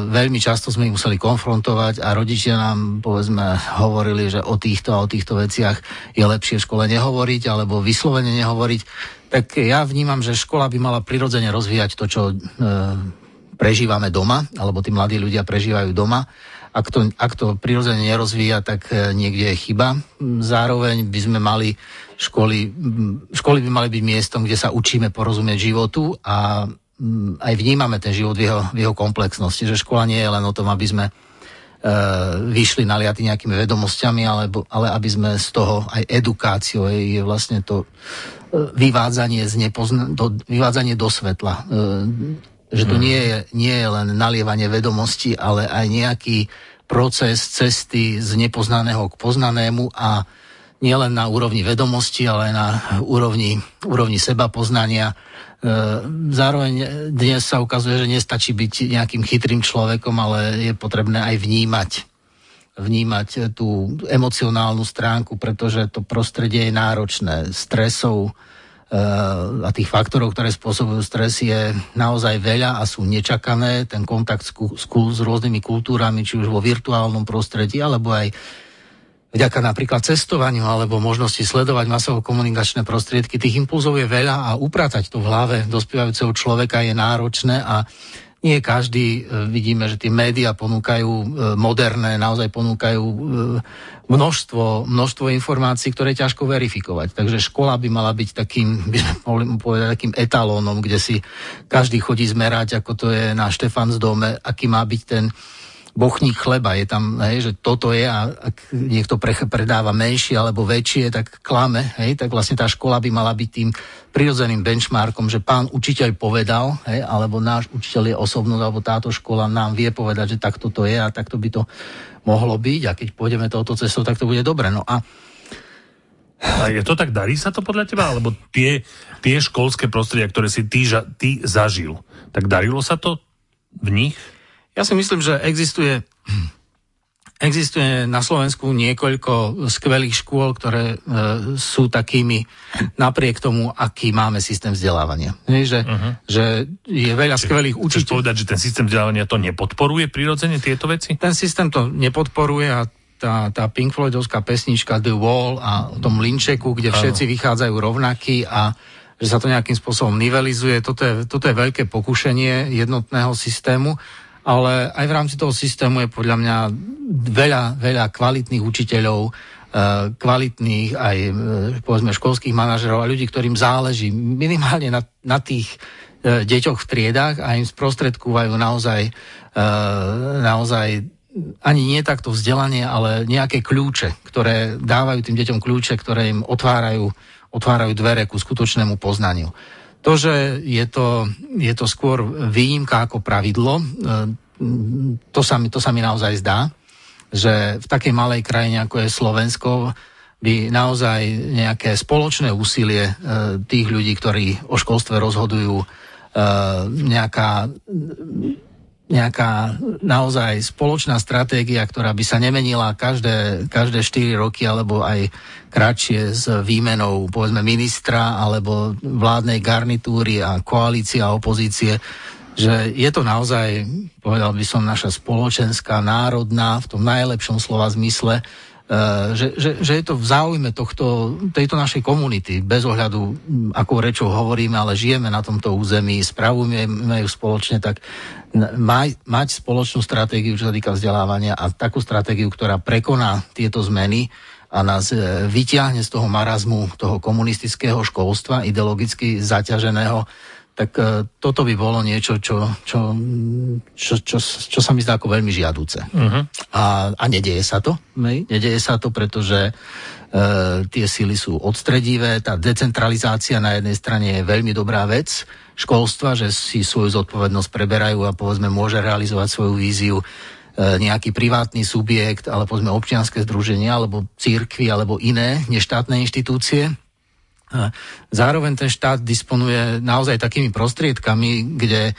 veľmi často sme ich museli konfrontovať a rodičia nám, povedzme, hovorili, že o týchto a o týchto veciach je lepšie v škole nehovoriť alebo vyslovene nehovoriť. Tak ja vnímam, že škola by mala prirodzene rozvíjať to, čo E, prežívame doma, alebo tí mladí ľudia prežívajú doma. Ak to, ak to prirodzene nerozvíja, tak niekde je chyba. Zároveň by sme mali školy, školy by mali byť miestom, kde sa učíme porozumieť životu a aj vnímame ten život v jeho, v jeho komplexnosti, že škola nie je len o tom, aby sme vyšli naliaty nejakými vedomosťami, alebo, ale aby sme z toho aj edukáciou, je vlastne to vyvádzanie, z nepozna- do, vyvádzanie do svetla. Že to nie je, nie je len nalievanie vedomostí, ale aj nejaký proces cesty z nepoznaného k poznanému a nie len na úrovni vedomosti, ale aj na úrovni, úrovni sebapoznania. Zároveň dnes sa ukazuje, že nestačí byť nejakým chytrým človekom, ale je potrebné aj vnímať. Vnímať tú emocionálnu stránku, pretože to prostredie je náročné, stresov a tých faktorov, ktoré spôsobujú stres, je naozaj veľa a sú nečakané. Ten kontakt s, ku, s rôznymi kultúrami, či už vo virtuálnom prostredí, alebo aj vďaka napríklad cestovaniu, alebo možnosti sledovať masovo komunikačné prostriedky. Tých impulzov je veľa a upratať to v hlave dospievajúceho človeka je náročné a nie každý, vidíme, že tie médiá ponúkajú moderné, naozaj ponúkajú množstvo, množstvo informácií, ktoré je ťažko verifikovať. Takže škola by mala byť takým, by sme mohli povedať, takým etalónom, kde si každý chodí zmerať, ako to je na Štefan z dome, aký má byť ten bochník chleba, je tam, hej, že toto je, a ak niekto predáva menšie alebo väčšie, tak klame, hej, tak vlastne tá škola by mala byť tým prirodzeným benchmarkom, že pán učiteľ povedal, hej, alebo náš učiteľ je osobnosť, alebo táto škola nám vie povedať, že takto to je a takto by to mohlo byť, a keď pôjdeme touto cestou, tak to bude dobre. No a A je to tak, darí sa to podľa teba? Alebo tie, tie školské prostredia, ktoré si ty, ty zažil, tak darilo sa to v nich? Ja si myslím, že existuje, existuje na Slovensku niekoľko skvelých škôl, ktoré e, sú takými napriek tomu, aký máme systém vzdelávania. Nie, že, uh-huh. že je veľa Čiže, skvelých učiteľov. Chceš povedať, že ten systém vzdelávania to nepodporuje prirodzene, tieto veci? Ten systém to nepodporuje a Tá, tá Pink Floydovská pesnička The Wall a o tom Lynčeku, kde všetci vychádzajú rovnakí a že sa to nejakým spôsobom nivelizuje. Toto je, toto je veľké pokušenie jednotného systému, ale aj v rámci toho systému je podľa mňa veľa, veľa kvalitných učiteľov, kvalitných aj povedzme školských manažerov a ľudí, ktorým záleží minimálne na, na tých deťoch v triedách a im sprostredkúvajú naozaj naozaj ani nie takto vzdelanie, ale nejaké kľúče, ktoré dávajú tým deťom kľúče, ktoré im otvárajú, otvárajú dvere ku skutočnému poznaniu. To, že je to, je to skôr výnimka ako pravidlo, to sa mi, to sa mi naozaj zdá, že v takej malej krajine, ako je Slovensko, by naozaj nejaké spoločné úsilie tých ľudí, ktorí o školstve rozhodujú, nejaká... nejaká naozaj spoločná stratégia, ktorá by sa nemenila každé, každé štyri roky alebo aj kratšie s výmenou povedzme ministra alebo vládnej garnitúry a koalície a opozície, že je to naozaj, povedal by som, naša spoločenská, národná, v tom najlepšom slova zmysle, že, že, že je to v záujme tohto, tejto našej komunity, bez ohľadu, akou rečou hovoríme, ale žijeme na tomto území, spravujeme ju spoločne, tak maj, mať spoločnú stratégiu, čo sa týka vzdelávania, a takú stratégiu, ktorá prekoná tieto zmeny a nás vyťahne z toho marazmu, toho komunistického školstva, ideologicky zaťaženého, tak toto by bolo niečo, čo, čo, čo, čo, čo sa mi zdá ako veľmi žiaduce. Uh-huh. A, a nedieje sa to. Ne? Nedieje sa to, pretože uh, tie síly sú odstredivé. Tá decentralizácia na jednej strane je veľmi dobrá vec školstva, že si svoju zodpovednosť preberajú a povedzme môže realizovať svoju víziu nejaký privátny subjekt, ale povedzme občianske združenia, alebo cirkvi, alebo iné neštátne inštitúcie. Zároveň ten štát disponuje naozaj takými prostriedkami, kde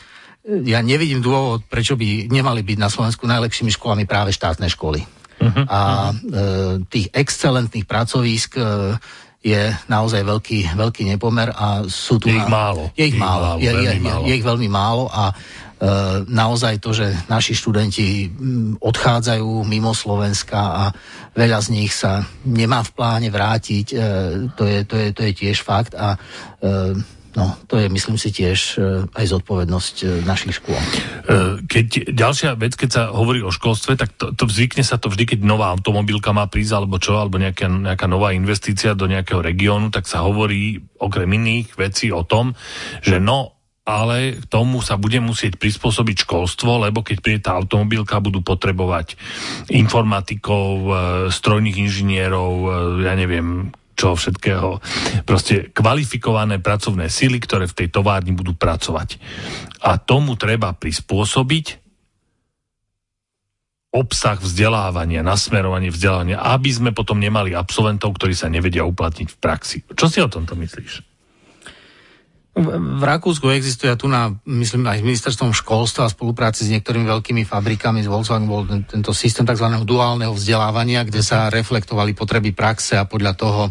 ja nevidím dôvod, prečo by nemali byť na Slovensku najlepšími školami práve štátne školy. Uh-huh. A uh-huh. tých excelentných pracovísk je naozaj veľký, veľký nepomer a sú tu... Je ich málo. Je ich málo. Je, je, je, je ich veľmi málo a naozaj to, že naši študenti odchádzajú mimo Slovenska a veľa z nich sa nemá v pláne vrátiť, to je, to je, to je tiež fakt a no, to je, myslím si, tiež aj zodpovednosť našich škôl. Keď ďalšia vec, keď sa hovorí o školstve, tak to, to zvykne sa to vždy, keď nová automobilka má prísť, alebo čo, alebo nejaká, nejaká nová investícia do nejakého regiónu, tak sa hovorí okrem iných vecí o tom, že no, ale k tomu sa bude musieť prispôsobiť školstvo, lebo keď príde tá automobilka, budú potrebovať informatikov, strojných inžinierov, ja neviem, čo všetkého. Proste kvalifikované pracovné síly, ktoré v tej továrni budú pracovať. A tomu treba prispôsobiť obsah vzdelávania, nasmerovanie vzdelávania, aby sme potom nemali absolventov, ktorí sa nevedia uplatniť v praxi. Čo si o tomto myslíš? V Rakúsku existuje tu na, myslím, aj s ministerstvom školstva a spolupráci s niektorými veľkými fabrikami, z Volkswagen bol tento systém tzv. Duálneho vzdelávania, kde sa reflektovali potreby praxe a podľa toho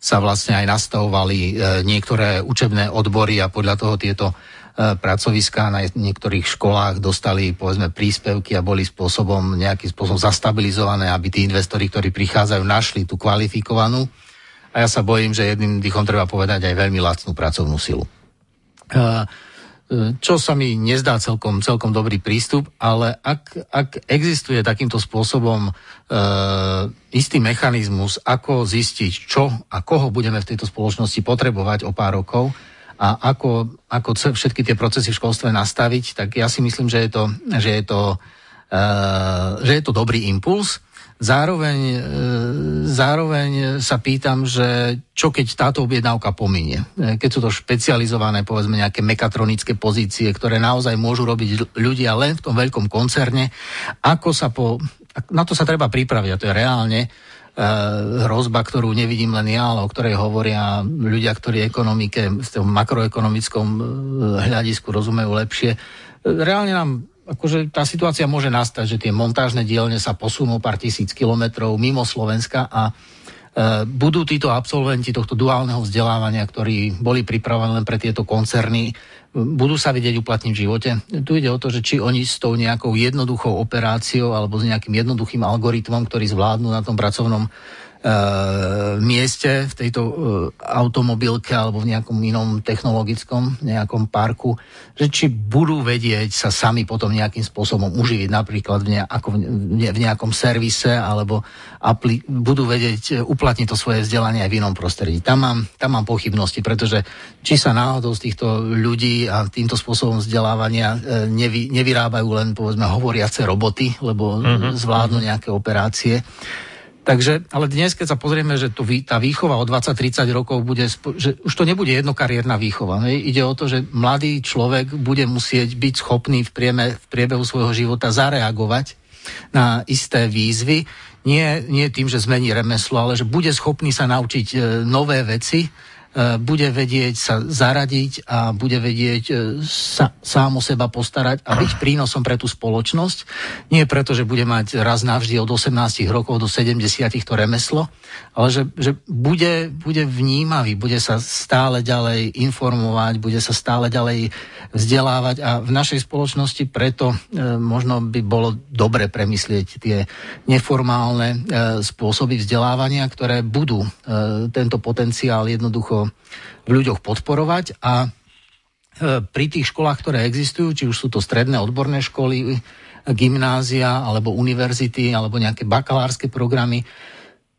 sa vlastne aj nastavovali niektoré učebné odbory a podľa toho tieto pracoviská na niektorých školách dostali, povedzme, príspevky a boli spôsobom, nejakým spôsobom zastabilizované, aby tí investori, ktorí prichádzajú, našli tú kvalifikovanú. A ja sa bojím, že jedným dýchom treba povedať aj veľmi lacnú pracovnú silu. Čo sa mi nezdá celkom, celkom dobrý prístup, ale ak, ak existuje takýmto spôsobom e, istý mechanizmus, ako zistiť, čo a koho budeme v tejto spoločnosti potrebovať o pár rokov a ako, ako všetky tie procesy v školstve nastaviť, tak ja si myslím, že je to, že je to e, že je to dobrý impuls. Zároveň, zároveň sa pýtam, že čo keď táto objednávka pominie. Keď sú to špecializované, povedzme, nejaké mekatronické pozície, ktoré naozaj môžu robiť ľudia len v tom veľkom koncerne, ako sa po, na to sa treba pripraviť, a to je reálne hrozba, ktorú nevidím len ja, ale o ktorej hovoria ľudia, ktorí ekonomike, v tom makroekonomickom hľadisku rozumejú lepšie. Reálne nám, akože tá situácia môže nastať, že tie montážne dielne sa posunú pár tisíc kilometrov mimo Slovenska a budú títo absolventi tohto duálneho vzdelávania, ktorí boli pripravení len pre tieto koncerny, budú sa vidieť uplatniť v živote. Tu ide o to, že či oni s tou nejakou jednoduchou operáciou alebo s nejakým jednoduchým algoritmom, ktorý zvládnu na tom pracovnom e, mieste, v tejto e, automobilke alebo v nejakom inom technologickom nejakom parku, že či budú vedieť sa sami potom nejakým spôsobom uživiť, napríklad v, ne, ako v, ne, v nejakom servise, alebo apli, budú vedieť uplatniť to svoje vzdelanie aj v inom prostredí. Tam mám, tam mám pochybnosti, pretože či sa náhodou z týchto ľudí a týmto spôsobom vzdelávania nevy, nevyrábajú len, povedzme, hovoriace roboty, lebo uh-huh. zvládnu nejaké operácie. Takže, ale dnes, keď sa pozrieme, že tu tá výchova o dvadsať tridsať rokov bude, že už to nebude jednokariérna výchova. Ne? Ide o to, že mladý človek bude musieť byť schopný v, prieme, v priebehu svojho života zareagovať na isté výzvy. Nie, nie tým, že zmení remeslo, ale že bude schopný sa naučiť nové veci, bude vedieť sa zaradiť a bude vedieť sa, sám o seba postarať a byť prínosom pre tú spoločnosť. Nie preto, že bude mať raz navždy od osemnástich rokov do sedemdesiatich to remeslo, ale že, že bude, bude vnímavý, bude sa stále ďalej informovať, bude sa stále ďalej vzdelávať a v našej spoločnosti preto e, možno by bolo dobre premyslieť tie neformálne e, spôsoby vzdelávania, ktoré budú e, tento potenciál jednoducho v ľuďoch podporovať a pri tých školách, ktoré existujú, či už sú to stredné odborné školy, gymnázia, alebo univerzity, alebo nejaké bakalárske programy,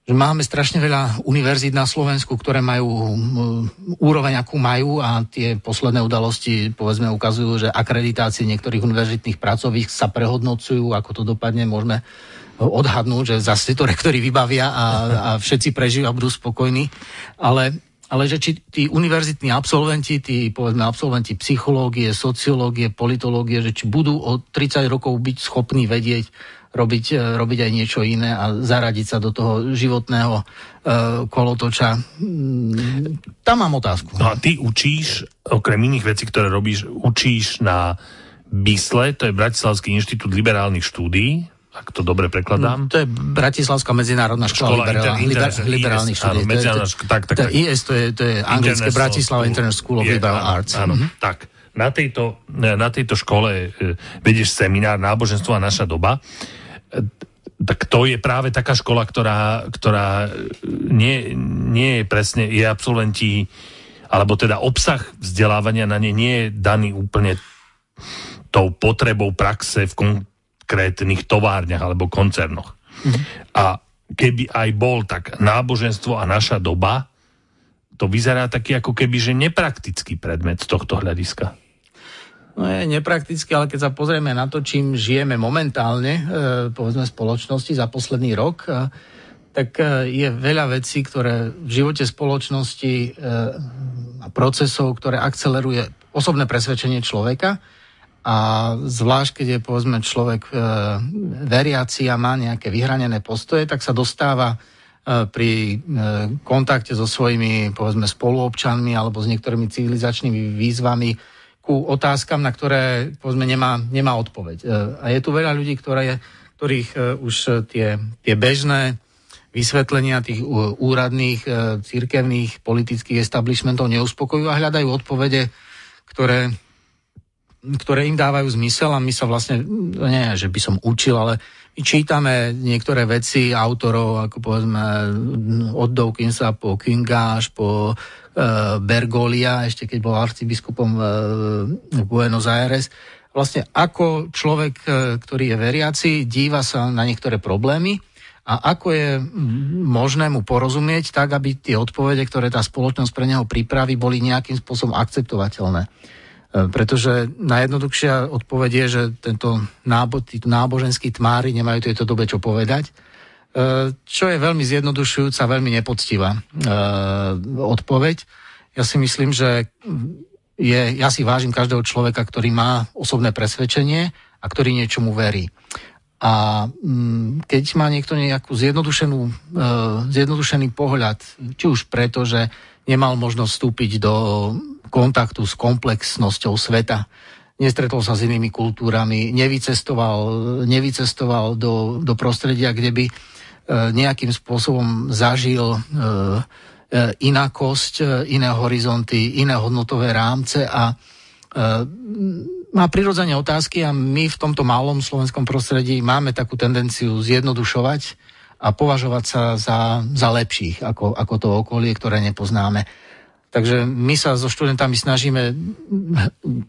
že máme strašne veľa univerzít na Slovensku, ktoré majú úroveň, akú majú, a tie posledné udalosti, povedzme, ukazujú, že akreditácie niektorých univerzitných pracovísk sa prehodnocujú, ako to dopadne, môžeme odhadnúť, že zase to rektori vybavia a, a všetci prežijú a budú spokojní, ale ale že či tí univerzitní absolventi, tí, povedzme, absolventi psychológie, sociológie, politológie, že či budú o tridsať rokov byť schopní vedieť, robiť, robiť aj niečo iné a zaradiť sa do toho životného uh, kolotoča. Tam mám otázku. No a ty učíš, okrem iných vecí, ktoré robíš, učíš na BISLE, to je Bratislavský inštitút liberálnych štúdií, ak to dobre prekladám. To je Bratislavská medzinárodná škola, škola liberál, inter, inter, liberálnych štúdií. Tak, tak, tak. í es to je, to je anglické Bratislava International School of je, Liberal áno, Arts. Áno, mm-hmm. Tak. Na tejto, na tejto škole vedieš seminár Náboženstvo a naša doba. Tak to je práve taká škola, ktorá, ktorá nie, nie je presne, je absolventi, alebo teda obsah vzdelávania na nej nie je daný úplne tou potrebou praxe v konkrétnej kretných továrniach alebo koncernoch. Mm-hmm. A keby aj bol, tak náboženstvo a naša doba, to vyzerá taký ako keby, že nepraktický predmet z tohto hľadiska. No je nepraktický, ale keď sa pozrieme na to, čím žijeme momentálne, povedzme spoločnosti za posledný rok, tak je veľa vecí, ktoré v živote spoločnosti a procesov, ktoré akceleruje osobné presvedčenie človeka. A zvlášť, keď je, povedzme, človek e, veriaci a má nejaké vyhranené postoje, tak sa dostáva e, pri e, kontakte so svojimi, povedzme, spoluobčanmi alebo s niektorými civilizačnými výzvami ku otázkam, na ktoré, povedzme, nemá, nemá odpoveď. E, a je tu veľa ľudí, ktoré, ktorých e, už tie, tie bežné vysvetlenia tých e, úradných, e, cirkevných, politických establishmentov neuspokojujú a hľadajú odpovede, ktoré... ktoré im dávajú zmysel, a my sa vlastne, nie, že by som učil, ale my čítame niektoré veci autorov, ako povedzme od Dawkinsa po Kinga až po e, Bergolia, ešte keď bol arcibiskupom e, Buenos Aires. Vlastne ako človek, e, ktorý je veriaci, díva sa na niektoré problémy a ako je možné mu porozumieť tak, aby tie odpovede, ktoré tá spoločnosť pre neho pripraví, boli nejakým spôsobom akceptovateľné. Pretože najjednoduchšia odpoveď je, že tento nábo, títo náboženskí tmári nemajú tejto dobe čo povedať, čo je veľmi zjednodušujúca, veľmi nepoctivá odpoveď. Ja si myslím, že je, ja si vážim každého človeka, ktorý má osobné presvedčenie a ktorý niečomu verí. A keď má niekto nejakú zjednodušenú, zjednodušený pohľad, či už preto, že nemal možnosť vstúpiť do kontaktu s komplexnosťou sveta, nestretol sa s inými kultúrami, nevycestoval, nevycestoval do, do prostredia, kde by nejakým spôsobom zažil inakosť, iné horizonty, iné hodnotové rámce a má prirodzene otázky a my v tomto malom slovenskom prostredí máme takú tendenciu zjednodušovať a považovať sa za, za lepších ako, ako to okolie, ktoré nepoznáme. Takže my sa so študentami snažíme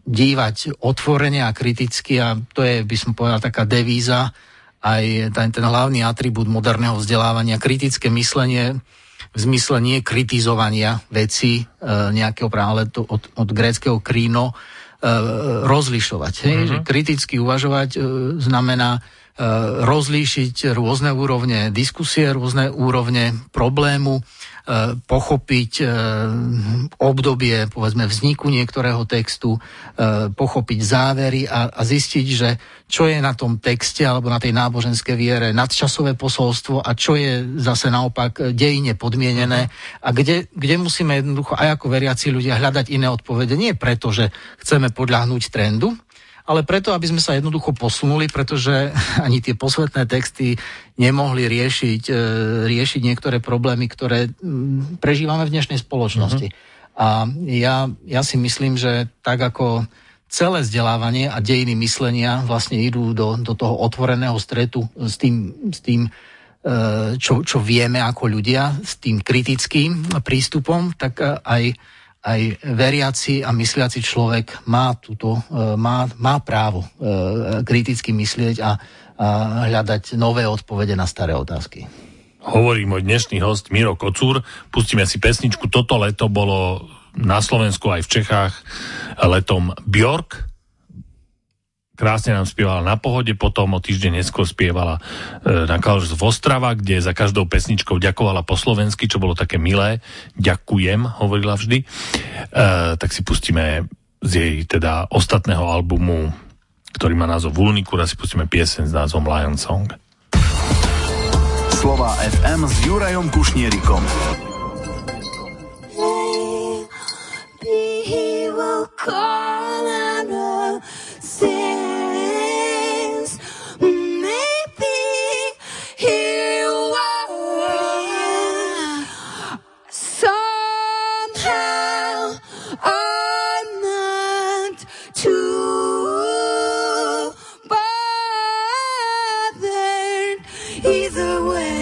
dívať otvorene a kriticky a to je, by som povedal, taká devíza, aj ten, ten hlavný atribút moderného vzdelávania, kritické myslenie v zmysle nie kritizovania vecí nejakého práve od, od gréckeho kríno, rozlišovať. Hej? Mm-hmm. Kriticky uvažovať znamená rozlíšiť rôzne úrovne diskusie, rôzne úrovne problému, pochopiť obdobie, povedzme, vzniku niektorého textu, pochopiť závery a, a zistiť, že čo je na tom texte alebo na tej náboženskej viere nadčasové posolstvo a čo je zase naopak dejine podmienené a kde, kde musíme jednoducho aj ako veriaci ľudia hľadať iné odpovede. Nie preto, že chceme podľahnúť trendu, ale preto, aby sme sa jednoducho posunuli, pretože ani tie posvetné texty nemohli riešiť, riešiť niektoré problémy, ktoré prežívame v dnešnej spoločnosti. Mm-hmm. A ja, ja si myslím, že tak ako celé vzdelávanie a dejiny myslenia vlastne idú do, do toho otvoreného stretu s tým, s tým čo, čo vieme ako ľudia, s tým kritickým prístupom, tak aj aj veriaci a mysliaci človek má, túto, má, má právo kriticky myslieť a, a hľadať nové odpovede na staré otázky. Hovorí môj dnešný host Miro Kocúr. Pustíme si pesničku. Toto leto bolo na Slovensku aj v Čechách letom Björk. Krásne nám spievala Na pohode, potom o týždeň neskôr spievala na Kalž z Ostrava, kde za každou pesničkou ďakovala po slovensky, čo bolo také milé. Ďakujem, hovorila vždy. E, tak si pustíme z jej teda ostatného albumu, ktorý má názov Vulnikur, a si pustíme pieseň s názvom Lion Song. Slova ef em s Jurajom Kušnierikom. He will call on her sins. Maybe he will somehow amount to bothered either way.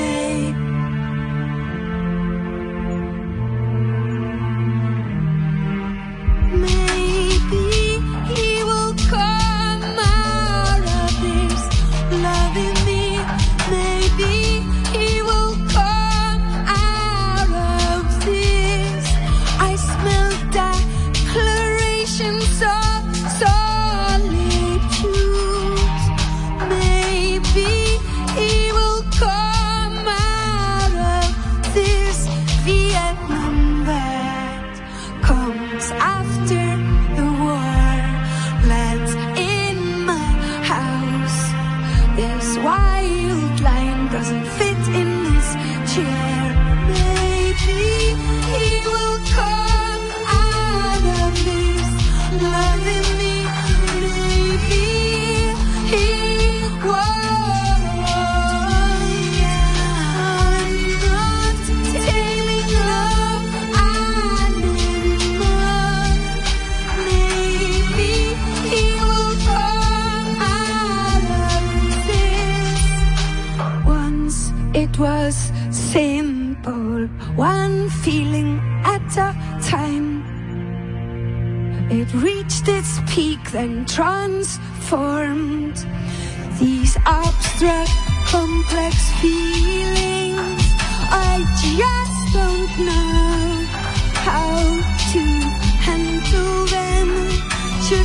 One feeling at a time. It reached its peak, then transformed. These abstract, complex feelings, I just don't know how to handle them. Should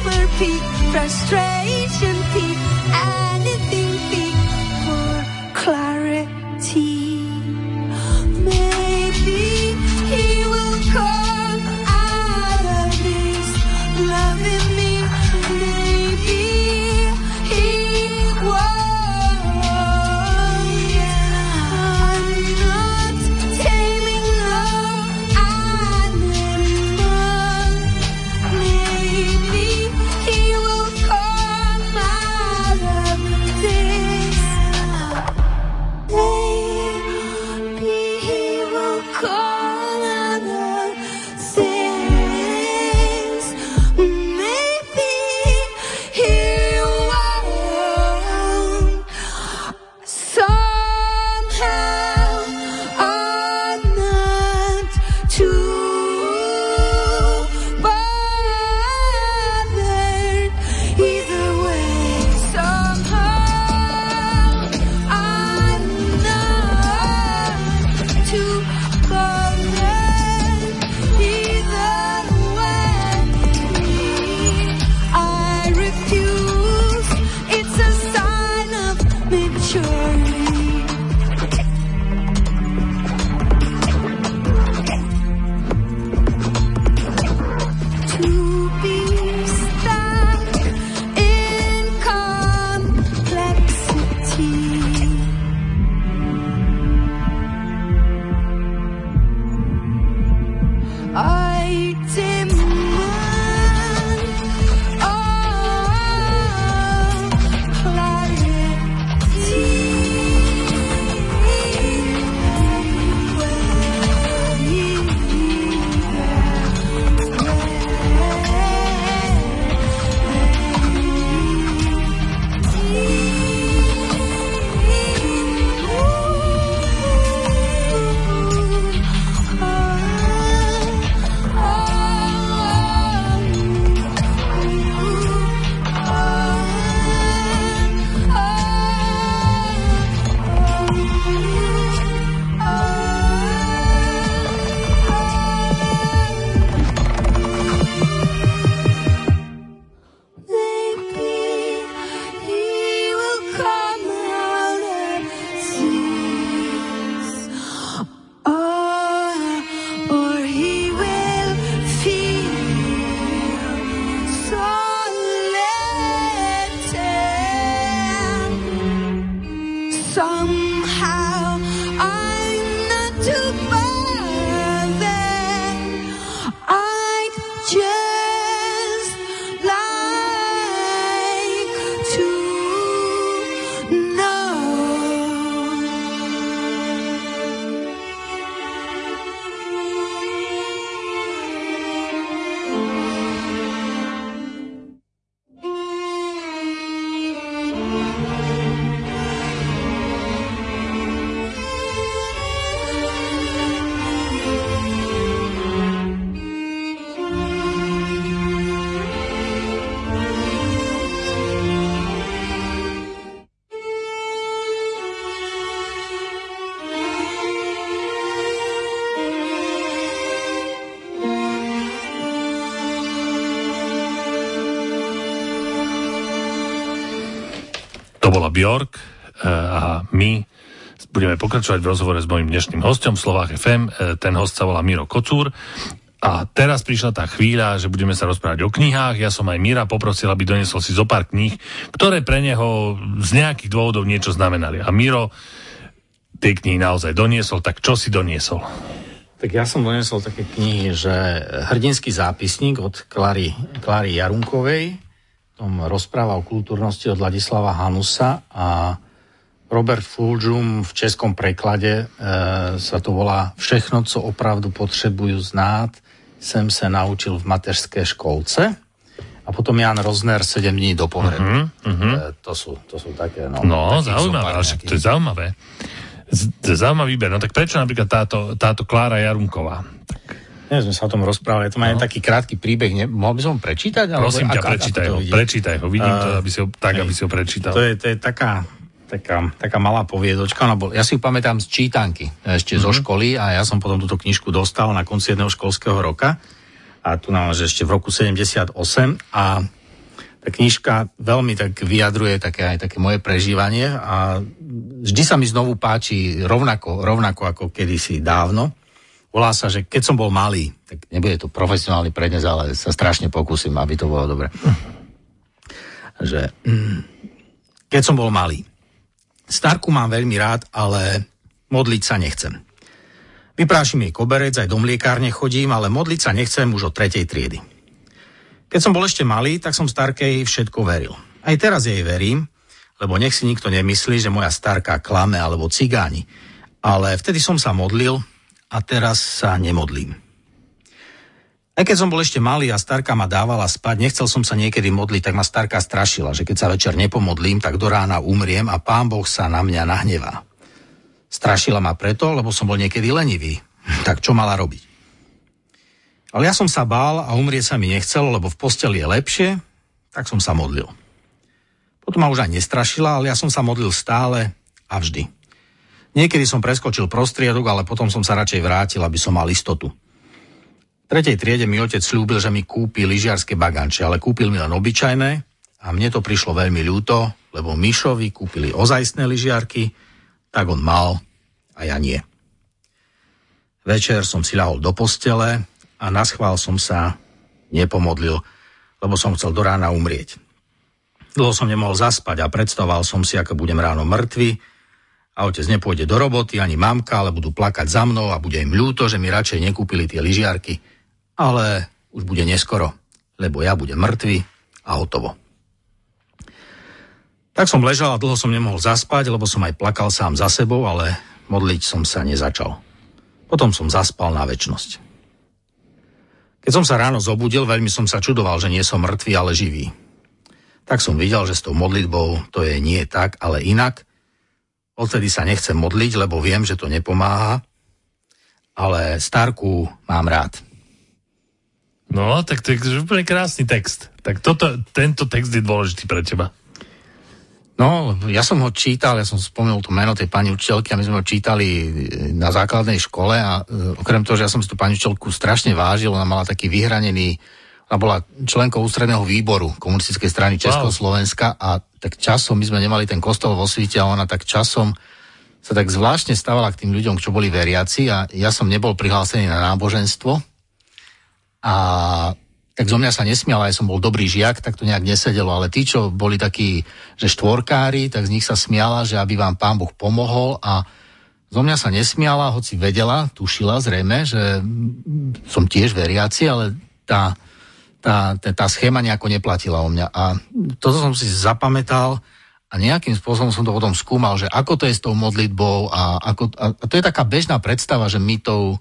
Power peak, frustration peak, anything peak for clarity. Maybe he will come out of this loving me. Maybe he won't. I'm not taming love anymore. Maybe he will come out of this. Maybe he will come out of this. Maybe he won't. Somehow I'm not too bothered either way. Somehow I'm not too bothered either way. I refuse. It's a sign of maturity. To be stuck in complexity. I demand all clarity. Maybe he will come out of this, or, or he will feel so late. Somehow I'm not too bothered. I just like to To bola Bjork a my budeme pokračovať v rozhovore s mojím dnešným hosťom Slovák ef em. Ten host sa volá Miro Kocúr. A teraz prišla tá chvíľa, že budeme sa rozprávať o knihách. Ja som aj Mira poprosil, aby doniesol si zo pár kníh, ktoré pre neho z nejakých dôvodov niečo znamenali. A Miro tie knihy naozaj doniesol. Tak čo si doniesol? Tak ja som doniesol také knihy, že Hrdinský zápisník od Klary, Klary Jarunkovej, Rozpráva o kultúrnosti od Ladislava Hanusa a Robert Fulghum v českom preklade e, sa to volá Všechno, co opravdu potřebuju znát, jsem se naučil v mateřské školce. A potom Ján Rozner, sedem dní do pohrebu. Uh-huh, uh-huh. E, to, sú, to sú také... No, no také zaujímavé, ale to je zaujímavé. Z- zaujímavý výber. No tak prečo napríklad táto, táto Klára Jarunková? Tak... Nie, sme sa o tom rozprávali. To má no. taký krátky príbeh. Ne? Mohol by som prečítať? Alebo prosím ťa, ak, prečítaj ho. Prečítaj ho. Vidím to, aby si ho, tak, hej, aby si ho prečítal. To je, to je taká, taká, taká malá poviedočka. Bol, ja si ju pamätám z čítanky ešte mm-hmm. zo školy a ja som potom túto knižku dostal na konci jedného školského roka. A tu nám, že ešte v roku sedemdesiatosem. A tá knižka veľmi tak vyjadruje také, aj také moje prežívanie a vždy sa mi znovu páči rovnako, rovnako ako kedysi dávno. Volá sa, že keď som bol malý, tak nebude to profesionálny prednes, ale sa strašne pokúsim, aby to bolo dobre. Že, keď som bol malý. Starku mám veľmi rád, ale modliť sa nechcem. Vyprášim jej koberec, aj do mliekárne chodím, ale modliť sa nechcem už od tretej triedy. Keď som bol ešte malý, tak som Starkej všetko veril. Aj teraz jej verím, lebo nech si nikto nemyslí, že moja Starka klame alebo cigáni. Ale vtedy som sa modlil, a teraz sa nemodlím. Aj keď som bol ešte malý a Starka ma dávala spať, nechcel som sa niekedy modliť, tak ma Starka strašila, že keď sa večer nepomodlím, tak do rána umriem a Pán Boh sa na mňa nahnevá. Strašila ma preto, lebo som bol niekedy lenivý. Tak čo mala robiť? Ale ja som sa bál a umrieť sa mi nechcelo, lebo v posteli je lepšie, tak som sa modlil. Potom ma už aj nestrašila, ale ja som sa modlil stále a vždy. Niekedy som preskočil prostriedok, ale potom som sa radšej vrátil, aby som mal istotu. V tretej triede mi otec slúbil, že mi kúpi lyžiarske baganče, ale kúpil mi len obyčajné a mne to prišlo veľmi ľúto, lebo Mišovi kúpili ozajstné lyžiarky, tak on mal a ja nie. Večer som si ľahol do postele a naschvál som sa nepomodlil, lebo som chcel do rána umrieť. Dlho som nemohol zaspať a predstavoval som si, ako budem ráno mŕtvy, a otec nepôjde do roboty, ani mamka, ale budú plakať za mnou a bude im ľúto, že mi radšej nekúpili tie lyžiarky. Ale už bude neskoro, lebo ja budem mŕtvy a hotovo. Tak som ležal a dlho som nemohol zaspať, lebo som aj plakal sám za sebou, ale modliť som sa nezačal. Potom som zaspal na večnosť. Keď som sa ráno zobudil, veľmi som sa čudoval, že nie som mŕtvy, ale živý. Tak som videl, že s tou modlitbou to je nie tak, ale inak. Odtedy sa nechcem modliť, lebo viem, že to nepomáha, ale Starku mám rád. No, tak to je úplne krásny text. Tak toto, tento text je dôležitý pre teba. No, ja som ho čítal, ja som spomenul to meno tej pani učiteľky a my sme ho čítali na základnej škole a okrem toho, že ja som si tú pani učiteľku strašne vážil, ona mala taký vyhranený, ona bola členkou ústredného výboru komunistickej strany Československa a tak časom, my sme nemali ten kostol vo Svite a ona tak časom sa tak zvláštne stávala k tým ľuďom, čo boli veriaci a ja som nebol prihlásený na náboženstvo a tak zo mňa sa nesmiala, ja som bol dobrý žiak, tak to nejak nesedelo, ale tí, čo boli takí, že štvorkári, tak z nich sa smiala, že aby vám Pán Boh pomohol a zo mňa sa nesmiala, hoci vedela, tušila zrejme, že som tiež veriaci, ale tá Tá, tá schéma nejako neplatila u mňa. A toto som si zapamätal a nejakým spôsobom som to potom skúmal, že ako to je s tou modlitbou a, ako, a to je taká bežná predstava, že my tou,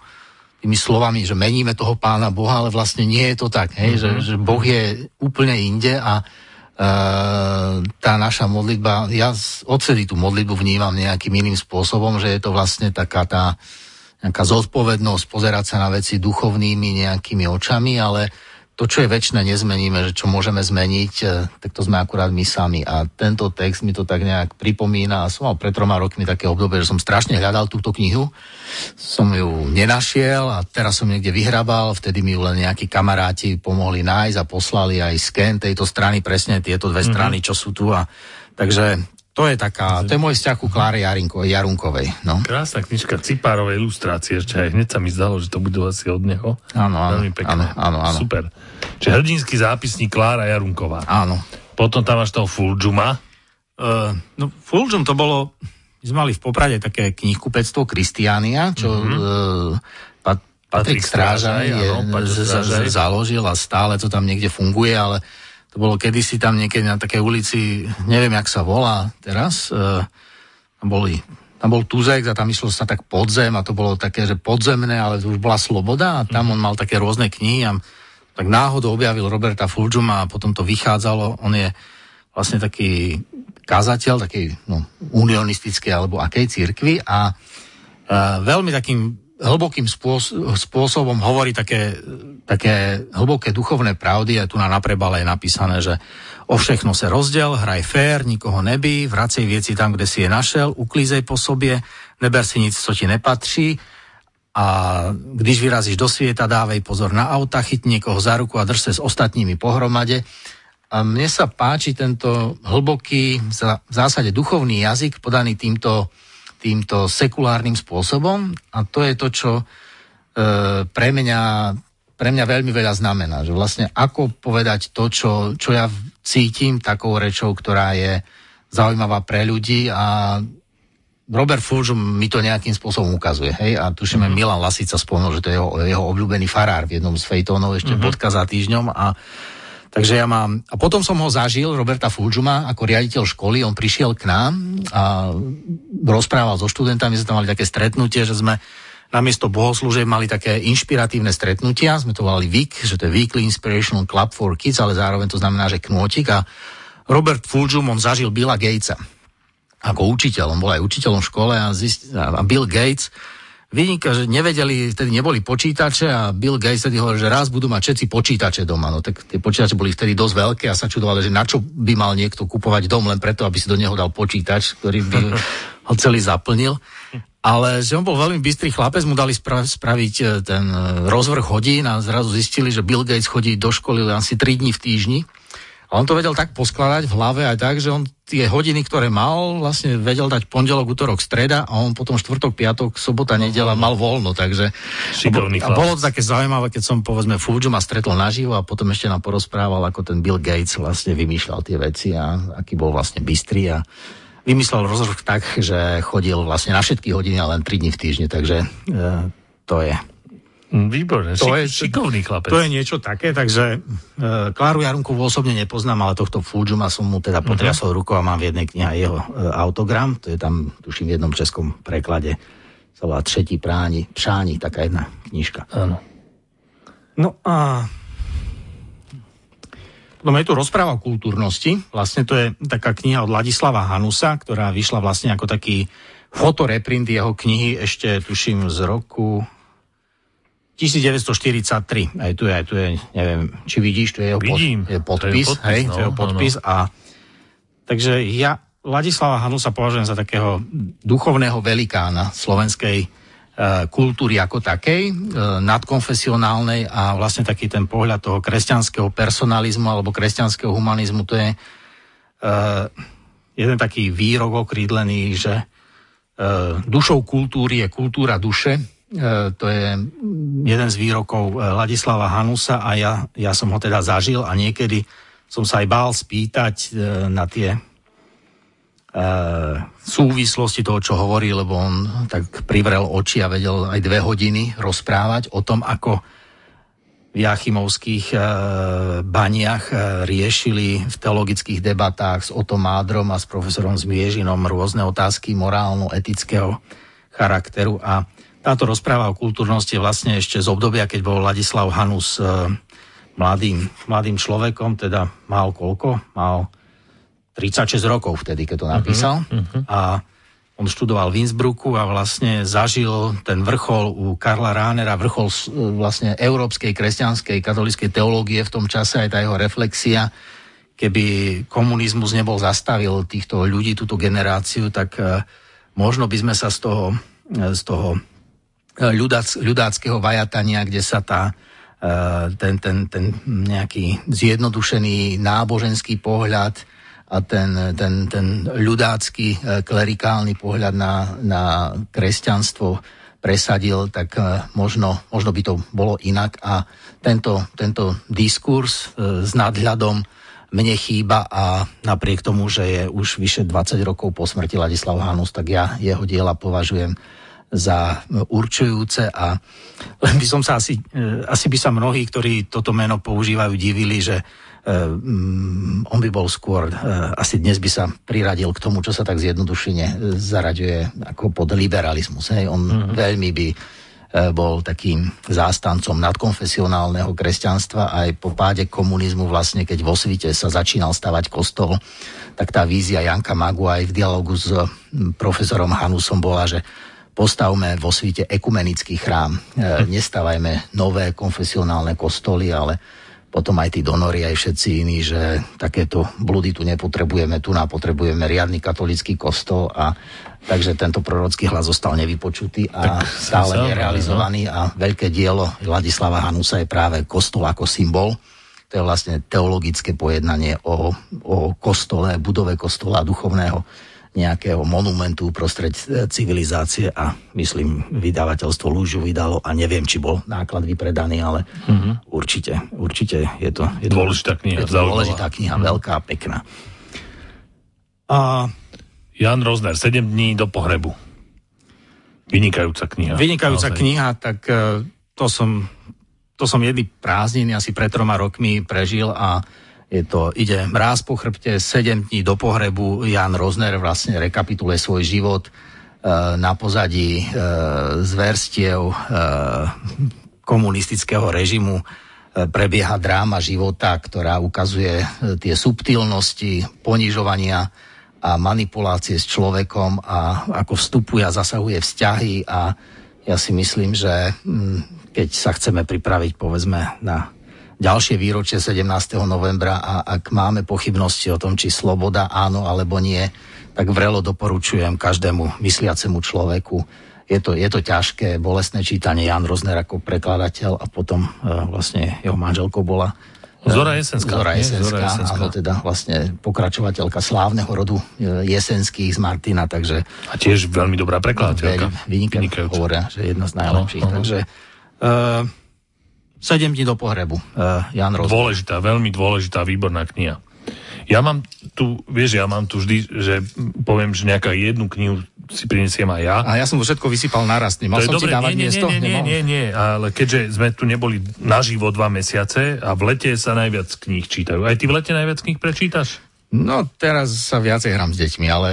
tými slovami, že meníme toho Pána Boha, ale vlastne nie je to tak, hej, mm-hmm. že, že Boh je úplne inde a e, tá naša modlitba, ja odsedy tú modlitbu vnímam nejakým iným spôsobom, že je to vlastne taká tá nejaká zodpovednosť pozerať sa na veci duchovnými nejakými očami, ale to, čo je večné, nezmeníme, že čo môžeme zmeniť, tak to sme akurát my sami. A tento text mi to tak nejak pripomína. A som mal pred troma rokmi také obdobie, že som strašne hľadal túto knihu. Som ju nenašiel a teraz som niekde vyhrabal. Vtedy mi ju len nejakí kamaráti pomohli nájsť a poslali aj sken tejto strany, presne tieto dve mm-hmm. strany, čo sú tu. A takže to je taká, to je môj vzťah ku Kláre Jarunkovej. No. Krásna knižka, Cipárovej ilustrácie ešte aj hneď sa mi zdalo, že to budú asi od neho. Áno, áno, áno, áno, áno. Super. Čiže Hrdinský zápisník Klára Jarunková. Áno. Potom tam máš toho Fulghuma. Uh, no, Fulghum to bolo, my sme mali v Poprade také knihkupectvo Kristiania, čo mm-hmm. uh, Pat- Patrik Strážaj, Strážaj je, založil a stále to tam niekde funguje, ale to bolo kedysi tam niekedy na takej ulici, neviem, jak sa volá teraz, uh, tam boli... Tam bol Tuzek a tam išlo sa tak podzem a to bolo také, že podzemné, ale už bola sloboda a tam on mal také rôzne knihy a tak náhodou objavil Roberta Fulghuma a potom to vychádzalo. On je vlastne taký kazateľ, taký no, unionistický alebo akej cirkvi a e, veľmi takým hlbokým spôsob, spôsobom hovorí také, také hlboké duchovné pravdy a tu na naprebale je napísané, že o všechno se rozdiel, hraj fér, nikoho nebij, vracej vieci tam, kde si je našel, uklízej po sobie, neber si nic, co ti nepatří a když vyrazíš do svieta, dávej pozor na auta, chyť niekoho za ruku a drž se s ostatními pohromade A mne sa páči tento hlboký, v zásade duchovný jazyk podaný týmto, týmto sekulárnym spôsobom, a to je to, čo e, pre mňa, pre mňa veľmi veľa znamená. Že vlastne ako povedať to, čo, čo ja cítim takou rečou, ktorá je zaujímavá pre ľudí, a Robert Fulghum mi to nejakým spôsobom ukazuje, hej, a tušíme mm-hmm. Milan Lasica spomenul, že to je jeho, jeho obľúbený farár v jednom z fejtónov, ešte mm-hmm. bodka za týždňom, a takže ja mám, a potom som ho zažil, Roberta Fulghuma, ako riaditeľ školy, on prišiel k nám a rozprával so študentami, sme tam mali také stretnutie, že sme namiesto bohoslúžieb mali také inšpiratívne stretnutia, sme to volali vé í ká, že to je Weekly Inspirational Club for Kids, ale zároveň to znamená, že knôtik, a Robert Fulghum, on zažil Billa Gatesa ako učiteľ, on bol aj učiteľom v škole, a, zist, a Bill Gates vyniká, že nevedeli, vtedy neboli počítače, a Bill Gates vtedy hovoril, že raz budú mať všetci počítače doma, no tak tie počítače boli vtedy dosť veľké a sa čudovali, že na čo by mal niekto kupovať dom len preto, aby si do neho dal počítač, ktorý by ho celý zaplnil. Ale že on bol veľmi bystrý chlapec, mu dali spra- spraviť ten rozvrh hodín a zrazu zistili, že Bill Gates chodí do školy asi tri dni v týždni. A on to vedel tak poskladať v hlave aj tak, že on tie hodiny, ktoré mal, vlastne vedel dať pondelok, útorok, streda, a on potom štvrtok, piatok, sobota, nedeľa mal voľno, takže... Šikovný chlap. A bolo to také zaujímavé, keď som, povedzme, Fulghuma stretol naživo a potom ešte nám porozprával, ako ten Bill Gates vlastne vymýšľal tie veci a aký bol vlastne bystrý, a vymyslel rozvrh tak, že chodil vlastne na všetky hodiny a len tri dni v týždni, takže e, to je... Výborné, to je šikovný chlapec. To je niečo také, takže uh, Kláru Jarunkovú osobne nepoznám, ale tohto Fulghuma som mu teda potriasol uh-huh. rukou a mám v jednej knihe jeho uh, autogram, to je tam, tuším, v jednom českom preklade, sa volá Třetí práni, Přání, taká jedna knižka. Áno. No a potom je tu Rozpráva o kultúrnosti, vlastne to je taká kniha od Ladislava Hanusa, ktorá vyšla vlastne ako taký fotoreprint jeho knihy ešte, tuším, z roku... devätnásť štyridsaťtri. Aj tu je, aj tu je, neviem, či vidíš, tu je jeho Vidím, pod, je podpis. To je podpis, hej, no, to je jeho podpis no, no. A, takže ja Ladislava Hanusa považujem za takého duchovného velikána slovenskej e, kultúry ako takej, e, nadkonfesionálnej, a vlastne taký ten pohľad toho kresťanského personalizmu alebo kresťanského humanizmu, to je e, jeden taký výrok okrídlený, že e, dušou kultúry je kultúra duše. To je jeden z výrokov Ladislava Hanusa a ja, ja som ho teda zažil a niekedy som sa aj bál spýtať na tie súvislosti toho, čo hovorí, lebo on tak privrel oči a vedel aj dve hodiny rozprávať o tom, ako v Jachymovských baniach riešili v teologických debatách s Otom Mádrom a s profesorom Zmiežinom rôzne otázky morálno-etického charakteru. A táto Rozpráva o kultúrnosti je vlastne ešte z obdobia, keď bol Ladislav Hanus mladým, mladým človekom, teda mal koľko? Mal tridsaťšesť rokov vtedy, keď to napísal. Uh-huh. A on študoval v Innsbrucku a vlastne zažil ten vrchol u Karla Rahnera, vrchol vlastne európskej, kresťanskej, katolíckej teológie v tom čase, aj tá jeho reflexia. Keby komunizmus nebol zastavil týchto ľudí, túto generáciu, tak možno by sme sa z toho... Z toho ľudáckého vajatania, kde sa tá, ten, ten, ten nejaký zjednodušený náboženský pohľad a ten, ten, ten ľudácky klerikálny pohľad na, na kresťanstvo presadil, tak možno, možno by to bolo inak. A tento, tento diskurs s nadhľadom mne chýba, a napriek tomu, že je už vyše dvadsať rokov po smrti Ladislav Hanus, tak ja jeho diela považujem za určujúce, a len by som sa asi, asi by sa mnohí, ktorí toto meno používajú, divili, že um, on by bol skôr, uh, asi dnes by sa priradil k tomu, čo sa tak zjednodušene zaraďuje ako pod liberalizmus. Hej? On mm-hmm. veľmi by uh, bol takým zástancom nadkonfesionálneho kresťanstva. Aj po páde komunizmu vlastne, keď vo Svite sa začínal stavať kostol, tak tá vízia Janka Magu aj v dialogu s profesorom Hanusom bola, že postavme vo Svite ekumenický chrám. Nestávajme nové konfesionálne kostoly, ale potom aj tí donori, aj všetci iní, že takéto blúdy tu nepotrebujeme, tu napotrebujeme riadny katolický kostol, a takže tento prorocký hlas zostal nevypočutý a tak stále nerealizovaný, a veľké dielo Ladislava Hanusa je práve kostol ako symbol, To je vlastne teologické pojednanie o, o kostole, budove kostola duchovného nejakého monumentu prostred civilizácie a myslím, vydavateľstvo Lúžu vydalo a neviem, či bol náklad vypredaný, ale mm-hmm. určite, určite je to je dôležitá kniha, je to dôležitá kniha mm-hmm. veľká, pekná. A Ján Rozner, sedem dní do pohrebu. Vynikajúca kniha. Vynikajúca naozaj. kniha, tak to som, to som jedný prázdniny asi pred troma rokmi prežil a je to, ide mráz po chrbte, sedem dní do pohrebu, Ján Rozner vlastne rekapituluje svoj život e, na pozadí e, zverstiev e, komunistického režimu. E, prebieha dráma života, ktorá ukazuje tie subtilnosti, ponižovania a manipulácie s človekom a ako vstupuje a zasahuje vzťahy a ja si myslím, že hm, keď sa chceme pripraviť, povedzme, na ďalšie výročie sedemnásteho novembra a ak máme pochybnosti o tom, či sloboda áno alebo nie, tak vrelo doporučujem každému mysliacemu človeku. Je to, je to ťažké, bolestné čítanie. Ján Rozner ako prekladateľ a potom uh, vlastne jeho manželkou bola Zora Jesenská. Zora Jesenská, áno, teda vlastne pokračovateľka slávneho rodu Jesenských z Martina, takže... A tiež veľmi dobrá prekladateľka. Vynikajúca. Hovoria, že jedna z najlepších. No, no. Takže... Uh, sedem dní do pohrebu, uh, Ján Rozner. Dôležitá, veľmi dôležitá, výborná kniha. Ja mám tu, vieš, ja mám tu vždy, že poviem, že nejaká jednu knihu si prinesiem aj ja. A ja som to všetko vysypal naraz, nemal som dobre, ti dávať nie, miesto? Nie, nie, nie, nie, ale keďže sme tu neboli naživo dva mesiace a v lete sa najviac kníh čítajú. Aj ty v lete najviac kníh prečítaš? No, teraz sa viacej hrám s deťmi, ale,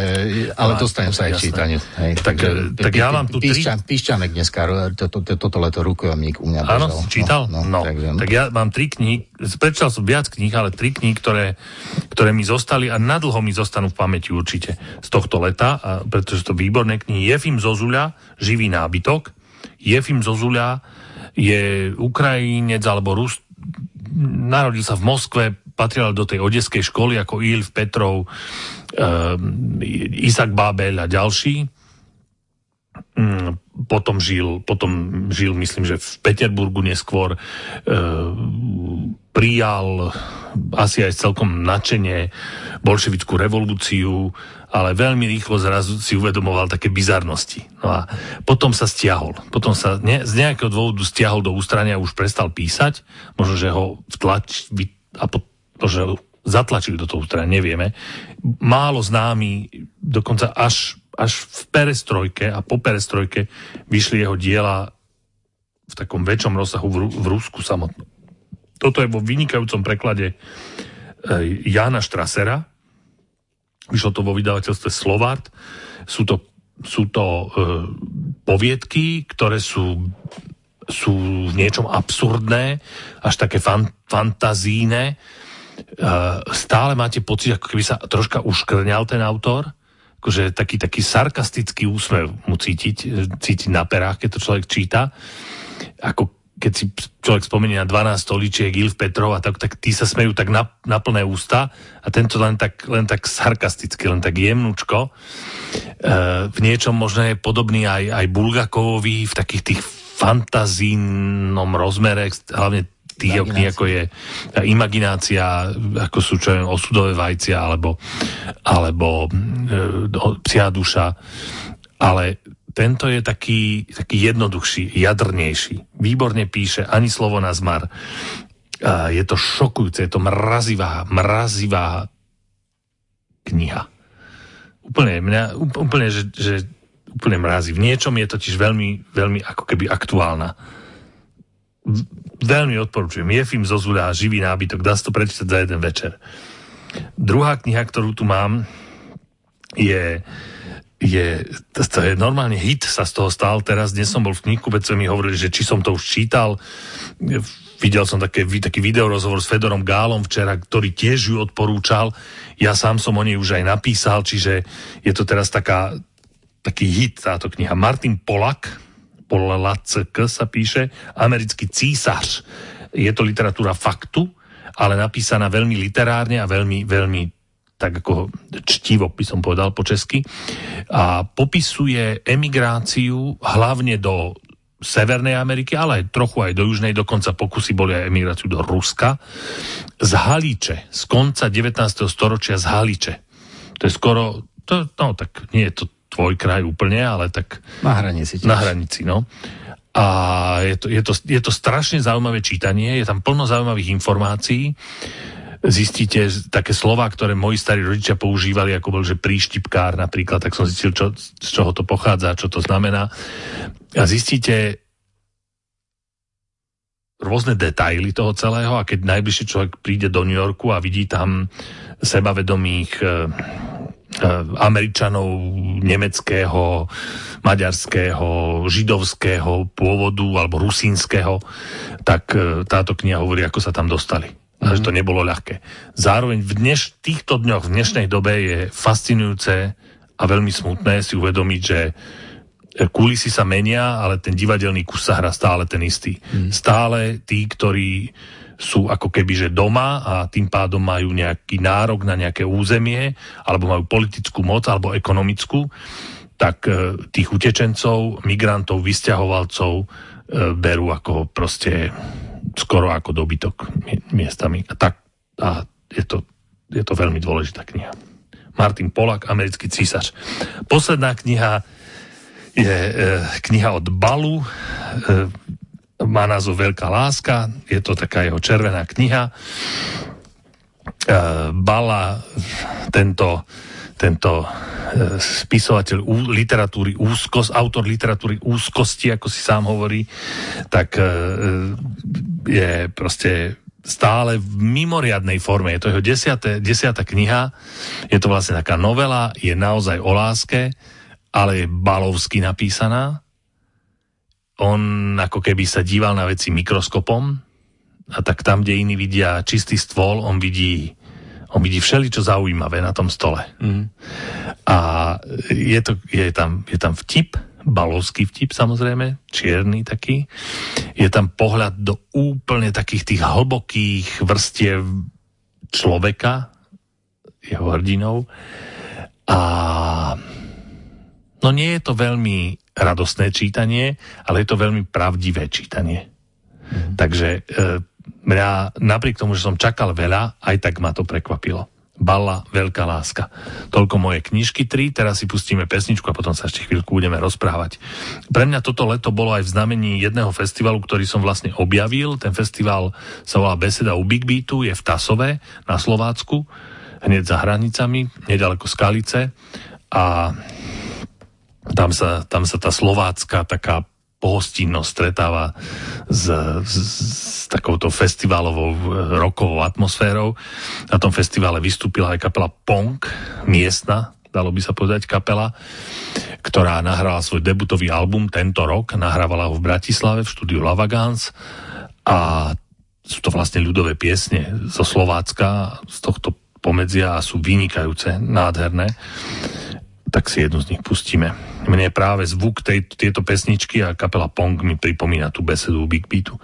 ale no, dostanem sa aj k čítaniu. Hej, tak takže, tak p- ja mám tu tri... Píšťan, píšťanek dneska, toto to, to, to leto rukojomník u mňa bežal. Áno, čítal? No, no, no. Takže, no. Tak ja mám tri kníh, prečítal som viac kníh, ale tri kníh, ktoré, ktoré mi zostali a nadlho mi zostanú v pamäti určite z tohto leta, a pretože to výborné knihy. Jefim Zozuľa, Živý nábytok. Jefim Zozuľa je Ukrajinec alebo Rus... Narodil sa v Moskve, patril do tej odeskej školy ako Ilf Petrov, um, Isak Bábel a ďalší. Um, potom žil, potom žil, myslím, že v Peterburgu neskôr. Um, prijal asi aj celkom nadšene bolševickú revolúciu, ale veľmi rýchlo zrazu si uvedomoval také bizarnosti. No a potom sa stiahol. Potom sa ne, z nejakého dôvodu stiahol do ústrania a už prestal písať. Možno, že ho vtlač... a potom že zatlačili do toho ústrania, nevieme. Málo známy, dokonca až, až v perestrojke a po perestrojke vyšli jeho diela v takom väčšom rozsahu v, v Rusku samotnom. Toto je vo vynikajúcom preklade Jána Štrasera. Vyšlo to vo vydavateľstve Slovart. Sú to, sú to e, poviedky, ktoré sú, sú v niečom absurdné, až také fan, fantazíne. Stále máte pocit, ako keby sa troška uškrňal ten autor, akože taký, taký sarkastický úsmev mu cítiť, cítiť na perách, keď to človek číta. Ako keď si človek spomenie na dvanásť stoličiek Ilf Petrov a tak, tak tí sa smejú tak na, na plné ústa a tento len tak, len tak sarkasticky, len tak jemnúčko. E, v niečom možno je podobný aj, aj Bulgakovovi v takých tých fantazínom rozmere, hlavne tých kníh, ako je tá imaginácia, ako sú čo viem, osudové vajcia, alebo, alebo e, psia duša. Ale tento je taký, taký jednoduchší, jadrnejší. Výborne píše, ani slovo na zmar. E, je to šokujúce, je to mrazivá, mrazivá kniha. Úplne, mňa, úplne, že, že, úplne mrazí. V niečom je totiž veľmi, veľmi ako keby aktuálna. Veľmi odporúčujem. Jefim Zozuľa, Živý nábytok. Dá sa to prečítať za jeden večer. Druhá kniha, ktorú tu mám, je... je to, to je normálne hit, sa z toho stal. Teraz dnes som bol v kníhku, veď mi hovorili, že či som to už čítal. Videl som také, taký videorozhovor s Fedorom Gálom včera, ktorý tiež ju odporúčal. Ja sám som o nej už aj napísal, čiže je to teraz taká, taký hit táto kniha. Martin Polak, Polacek sa píše, Americký císař. Je to literatúra faktu, ale napísaná veľmi literárne a veľmi, veľmi tak ako čtivo, by som povedal po česky. A popisuje emigráciu hlavne do Severnej Ameriky, ale aj trochu aj do Južnej, dokonca pokusy boli aj emigráciu do Ruska, z Halíče, z konca devätnásteho storočia z Halíče. To je skoro, to, no tak nie je to tvoj kraj úplne, ale tak... Na hranici. Tiež. Na hranici, no. A je to, je, to, je to strašne zaujímavé čítanie, je tam plno zaujímavých informácií. Zistíte také slová, ktoré moji starí rodičia používali, ako bol, že príštipkár napríklad, tak som zistil, čo, z čoho to pochádza, čo to znamená. A zistíte rôzne detaily toho celého, a keď najbližší človek príde do New Yorku a vidí tam sebavedomých... Američanov nemeckého, maďarského, židovského pôvodu alebo rusínskeho, tak táto kniha hovorí, ako sa tam dostali. Mm-hmm. Že to nebolo ľahké. Zároveň v dneš, týchto dňoch, v dnešnej dobe je fascinujúce a veľmi smutné si uvedomiť, že kulisy sa menia, ale ten divadelný kus sa hrá stále ten istý. Mm-hmm. Stále tí, ktorí sú ako keby, že doma a tým pádom majú nejaký nárok na nejaké územie, alebo majú politickú moc, alebo ekonomickú, tak e, tých utečencov, migrantov, vysťahovalcov e, berú ako proste skoro ako dobytok miestami. A, tak, a je, to, je to veľmi dôležitá kniha. Martin Polak, Americký císař. Posledná kniha je e, kniha od Balu, e, má názov Veľká láska, je to taká jeho červená kniha. Bala, tento, tento spisovateľ literatúry úzkosti, autor literatúry úzkosti, ako si sám hovorí, tak je proste stále v mimoriadnej forme. Je to jeho desiatá, desiatá kniha, je to vlastne taká novela, je naozaj o láske, ale je balovsky napísaná. On ako keby sa díval na veci mikroskopom, a tak tam, kde iní vidia čistý stôl, on vidí, on vidí všeličo zaujímavé na tom stole. Mm. A je, to, je, tam, je tam vtip, balovský vtip samozrejme, čierny taký. Je tam pohľad do úplne takých tých hlbokých vrstiev človeka, jeho hrdinov. A no nie je to veľmi radostné čítanie, ale je to veľmi pravdivé čítanie. Mm. Takže e, mňa, napriek tomu, že som čakal veľa, aj tak ma to prekvapilo. Bala, Veľká láska. Toľko moje knižky tri, teraz si pustíme pesničku a potom sa ešte chvíľku budeme rozprávať. Pre mňa toto leto bolo aj v znamení jedného festivalu, ktorý som vlastne objavil. Ten festival sa volá Beseda u Big Beatu, je v Tasove na Slovácku, hneď za hranicami, nedaleko Skalice, a Tam sa, tam sa tá slovácka taká pohostinnosť stretáva s, s, s takouto festivalovou rokovou atmosférou. Na tom festivale vystúpila aj kapela Pong, miestna, dalo by sa povedať kapela, ktorá nahrala svoj debutový album tento rok, nahrávala ho v Bratislave v štúdiu Lavagans, a sú to vlastne ľudové piesne zo Slovácka, z tohto pomedzia, a sú vynikajúce, nádherné. Tak si jednu z nich pustíme. Mne práve zvuk tej, tieto pesničky a kapela Pong mi pripomína tú Besedu Big Beatu.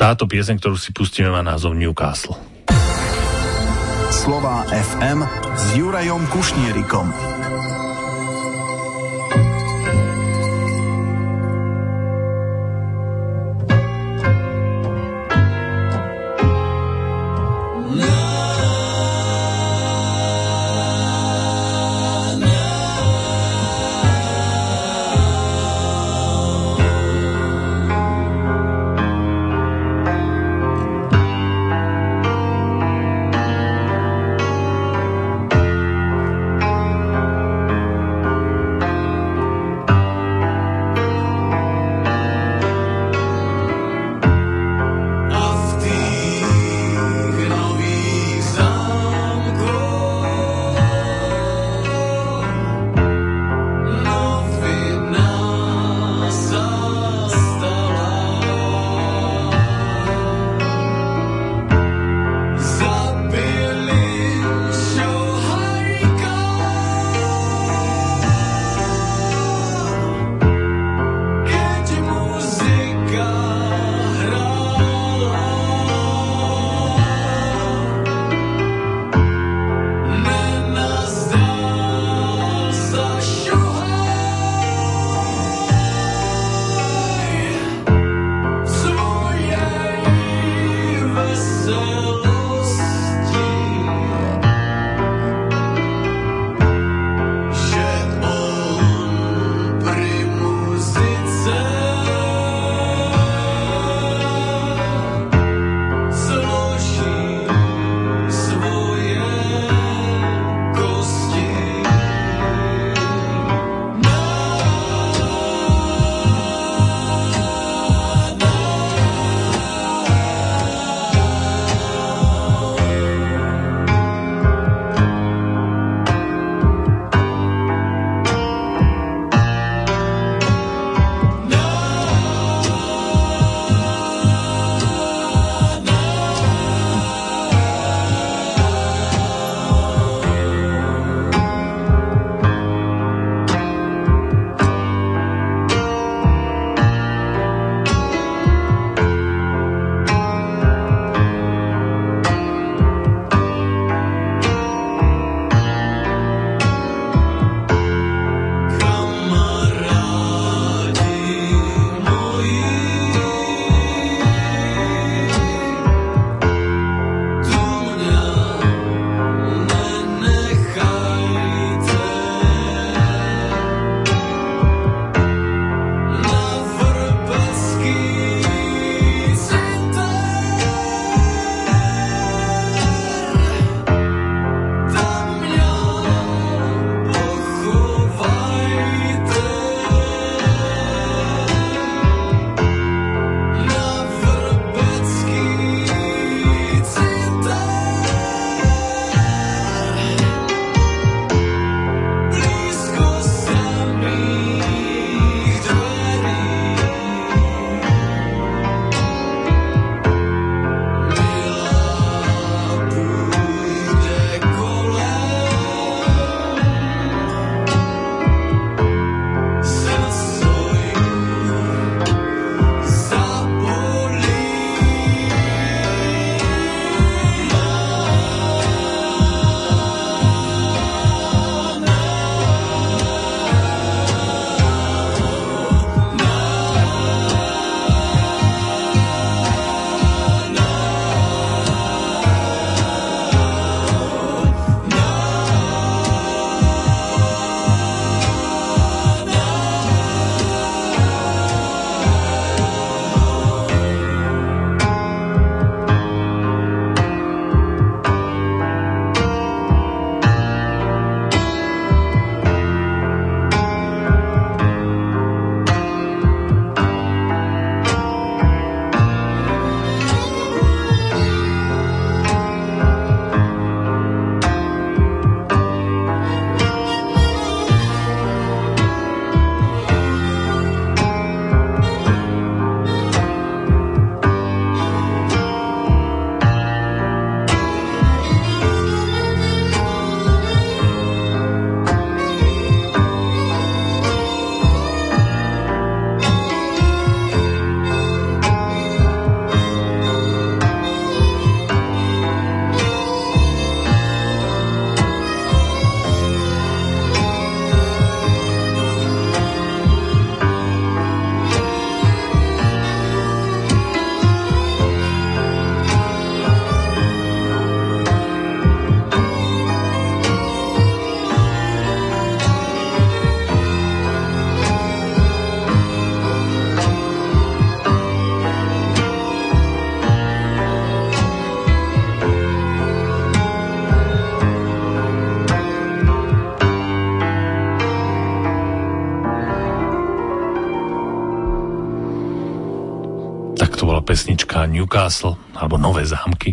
Táto pieseň, ktorú si pustíme, má názov Newcastle. Slová ef em s Jurajom Kušnierikom. pesnička Newcastle alebo Nové zámky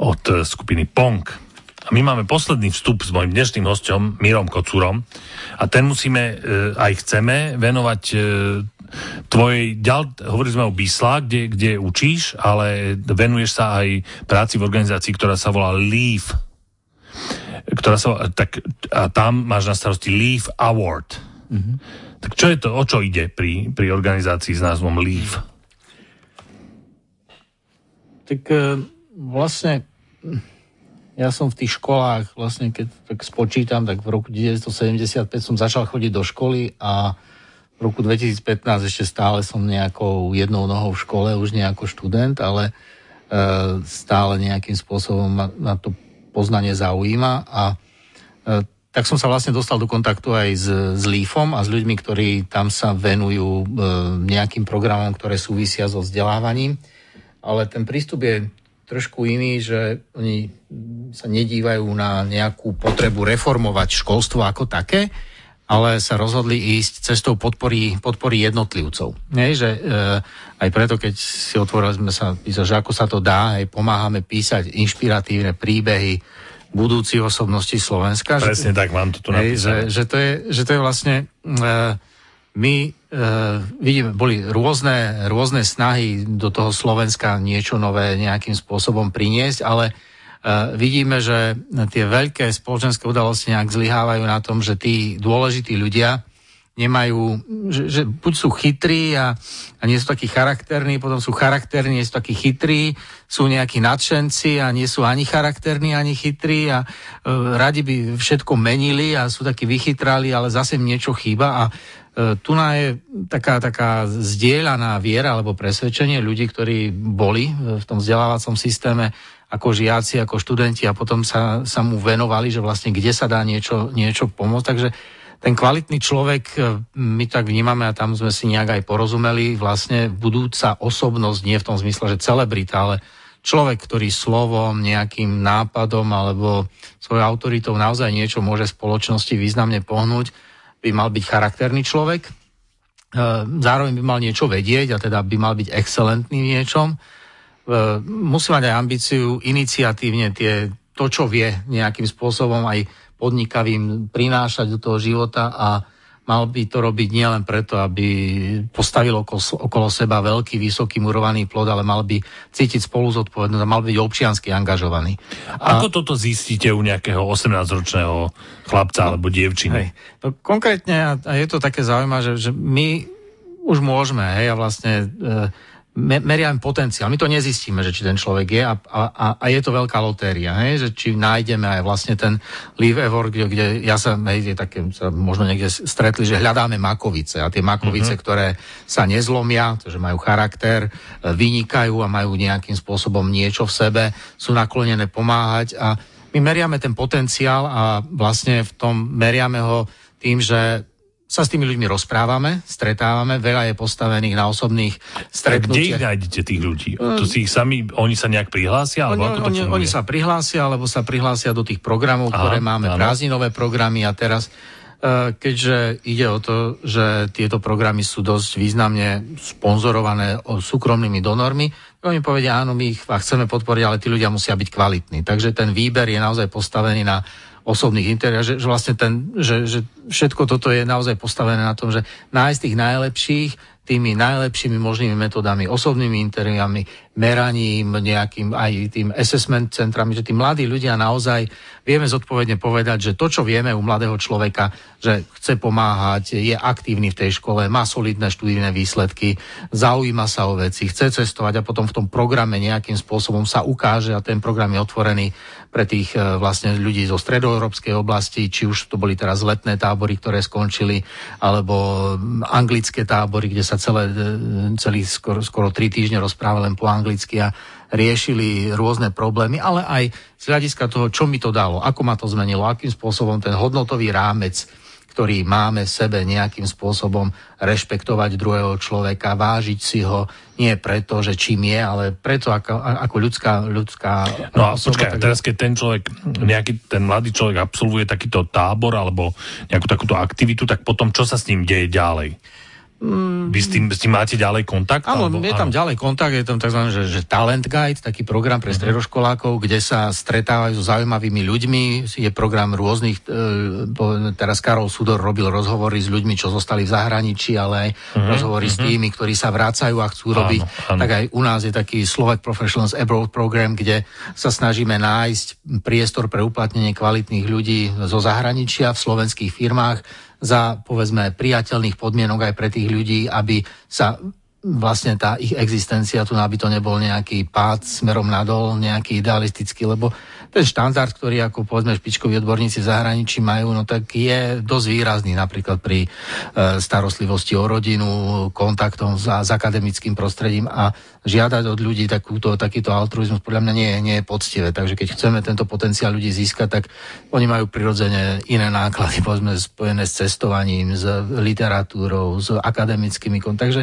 od skupiny Pong. A my máme posledný vstup s mojím dnešným hosťom Mírom Kocúrom a ten musíme, aj chceme, venovať tvojej, ďal, hovorili sme o Bísla, kde, kde učíš, ale venuješ sa aj práci v organizácii, ktorá sa volá Leaf, ktorá sa, tak, a tam máš na starosti Leaf Award. Mm-hmm. Tak čo je to, o čo ide pri, pri organizácii s názvom Leaf? Tak vlastne ja som v tých školách, vlastne keď tak spočítam, tak v roku devätnásťsedemdesiatpäť som začal chodiť do školy a v roku dvetisícpätnásť ešte stále som nejakou jednou nohou v škole, už nie ako študent, ale e, stále nejakým spôsobom ma, na to poznanie zaujíma. A e, tak som sa vlastne dostal do kontaktu aj s, s Leafom a s ľuďmi, ktorí tam sa venujú e, nejakým programom, ktoré súvisia so vzdelávaním. Ale ten prístup je trošku iný, že oni sa nedívajú na nejakú potrebu reformovať školstvo ako také, ale sa rozhodli ísť cestou podpory, podpory jednotlivcov. Nie, že, e, aj preto, keď si otvorili sme sa, že ako sa to dá, aj pomáhame písať inšpiratívne príbehy budúcich osobností Slovenska. Presne že, tak, mám to tu napísané. Že, že, to je, že to je vlastne... E, my e, vidíme, boli rôzne, rôzne snahy do toho Slovenska niečo nové nejakým spôsobom priniesť, ale e, vidíme, že tie veľké spoločenské udalosti nejak zlyhávajú na tom, že tí dôležití ľudia nemajú, že, že buď sú chytrí a, a nie sú takí charakterní, potom sú charakterní, nie sú takí chytrí, sú nejakí nadšenci a nie sú ani charakterní, ani chytrí a e, radi by všetko menili a sú takí vychytrali, ale zase niečo chýba. A e, tu je taká, taká zdieľaná viera alebo presvedčenie ľudí, ktorí boli v tom vzdelávacom systéme ako žiaci, ako študenti a potom sa, sa mu venovali, že vlastne kde sa dá niečo, niečo pomôcť. Takže ten kvalitný človek, my tak vnímame a tam sme si nejak aj porozumeli, vlastne budúca osobnosť, nie v tom zmysle, že celebrita, ale človek, ktorý slovom, nejakým nápadom alebo svojou autoritou naozaj niečo môže spoločnosti významne pohnúť, by mal byť charakterný človek, zároveň by mal niečo vedieť a teda by mal byť excelentný v niečom. Musí mať aj ambíciu iniciatívne tie, to, čo vie nejakým spôsobom aj podnikavým prinášať do toho života a mal by to robiť nielen preto, aby postavil okolo seba veľký, vysoký, murovaný plot, ale mal by cítiť spolu zodpovednosť a mal by byť občiansky angažovaný. A... Ako toto zistíte u nejakého osemnásťročného chlapca no, alebo dievčiny? No, konkrétne, a je to také zaujímavé, že, že my už môžeme, hej, a vlastne... E, meriame potenciál. My to nezistíme, že či ten človek je a, a, a je to veľká lotéria, hej? Že či nájdeme aj vlastne ten Leaf Award, kde, kde ja sa, hej, také, sa možno niekde stretli, že hľadáme makovice a tie makovice, mm-hmm. ktoré sa nezlomia, že majú charakter, vynikajú a majú nejakým spôsobom niečo v sebe, sú naklonené pomáhať a my meriame ten potenciál a vlastne v tom meriame ho tým, že sa s tými ľuďmi rozprávame, stretávame, veľa je postavených na osobných stretnutiach. Kde ich nájdete tých ľudí? To si ich sami, oni sa nejak prihlásia? Alebo oni, ako to oni, oni sa prihlásia, alebo sa prihlásia do tých programov, aha, ktoré máme, prázdninové programy a teraz, keďže ide o to, že tieto programy sú dosť významne sponzorované súkromnými donormi, oni povedia, áno, my ich chceme podporiť, ale tí ľudia musia byť kvalitní. Takže ten výber je naozaj postavený na osobných interiérov, že, že vlastne ten, že, že všetko toto je naozaj postavené na tom, že nájsť tých najlepších tými najlepšími možnými metodami, osobnými interiérami, meraním, nejakým aj tým assessment centrami, že tí mladí ľudia naozaj vieme zodpovedne povedať, že to, čo vieme u mladého človeka, že chce pomáhať, je aktívny v tej škole, má solidné študijné výsledky, zaujíma sa o veci, chce cestovať a potom v tom programe nejakým spôsobom sa ukáže a ten program je otvorený pre tých vlastne ľudí zo stredoeurópskej oblasti, či už to boli teraz letné tábory, ktoré skončili, alebo anglické tábory, kde sa celé, celý skoro, skoro tri týždne rozprávali len po anglicky a riešili rôzne problémy, ale aj z hľadiska toho, čo mi to dalo, ako ma to zmenilo, akým spôsobom ten hodnotový rámec, ktorý máme v sebe nejakým spôsobom rešpektovať druhého človeka, vážiť si ho, nie preto, že čím je, ale preto ako, ako ľudská, ľudská no a osoba, počkaj, takže... teraz keď ten človek, nejaký ten mladý človek absolvuje takýto tábor alebo nejakú takúto aktivitu, tak potom čo sa s ním deje ďalej? Mm. Vy s tým, s tým máte ďalej kontakt? Áno, alebo, je tam áno. ďalej kontakt, je tam tzv. Že, že talent guide, taký program pre stredoškolákov, kde sa stretávajú so zaujímavými ľuďmi. Je program rôznych, e, teraz Karol Sudor robil rozhovory s ľuďmi, čo zostali v zahraničí, ale mm-hmm. rozhovory mm-hmm. s tými, ktorí sa vrácajú a chcú áno, robiť. Áno. Tak aj u nás je taký Slovak Professionals Abroad program, kde sa snažíme nájsť priestor pre uplatnenie kvalitných ľudí zo zahraničia v slovenských firmách, za, povedzme, priateľných podmienok aj pre tých ľudí, aby sa vlastne tá ich existencia tu, aby to nebol nejaký pád smerom nadol, nejaký idealistický, lebo ten štandard, ktorý ako, povedzme, špičkoví odborníci v zahraničí majú, no tak je dosť výrazný, napríklad pri starostlivosti o rodinu, kontaktom s, s akademickým prostredím, a žiadať od ľudí takúto, takýto altruizmus podľa mňa nie, nie je poctivé. Takže keď chceme tento potenciál ľudí získať, tak oni majú prirodzene iné náklady, povedzme, spojené s cestovaním, s literatúrou, s akademickými kontaktami. Takže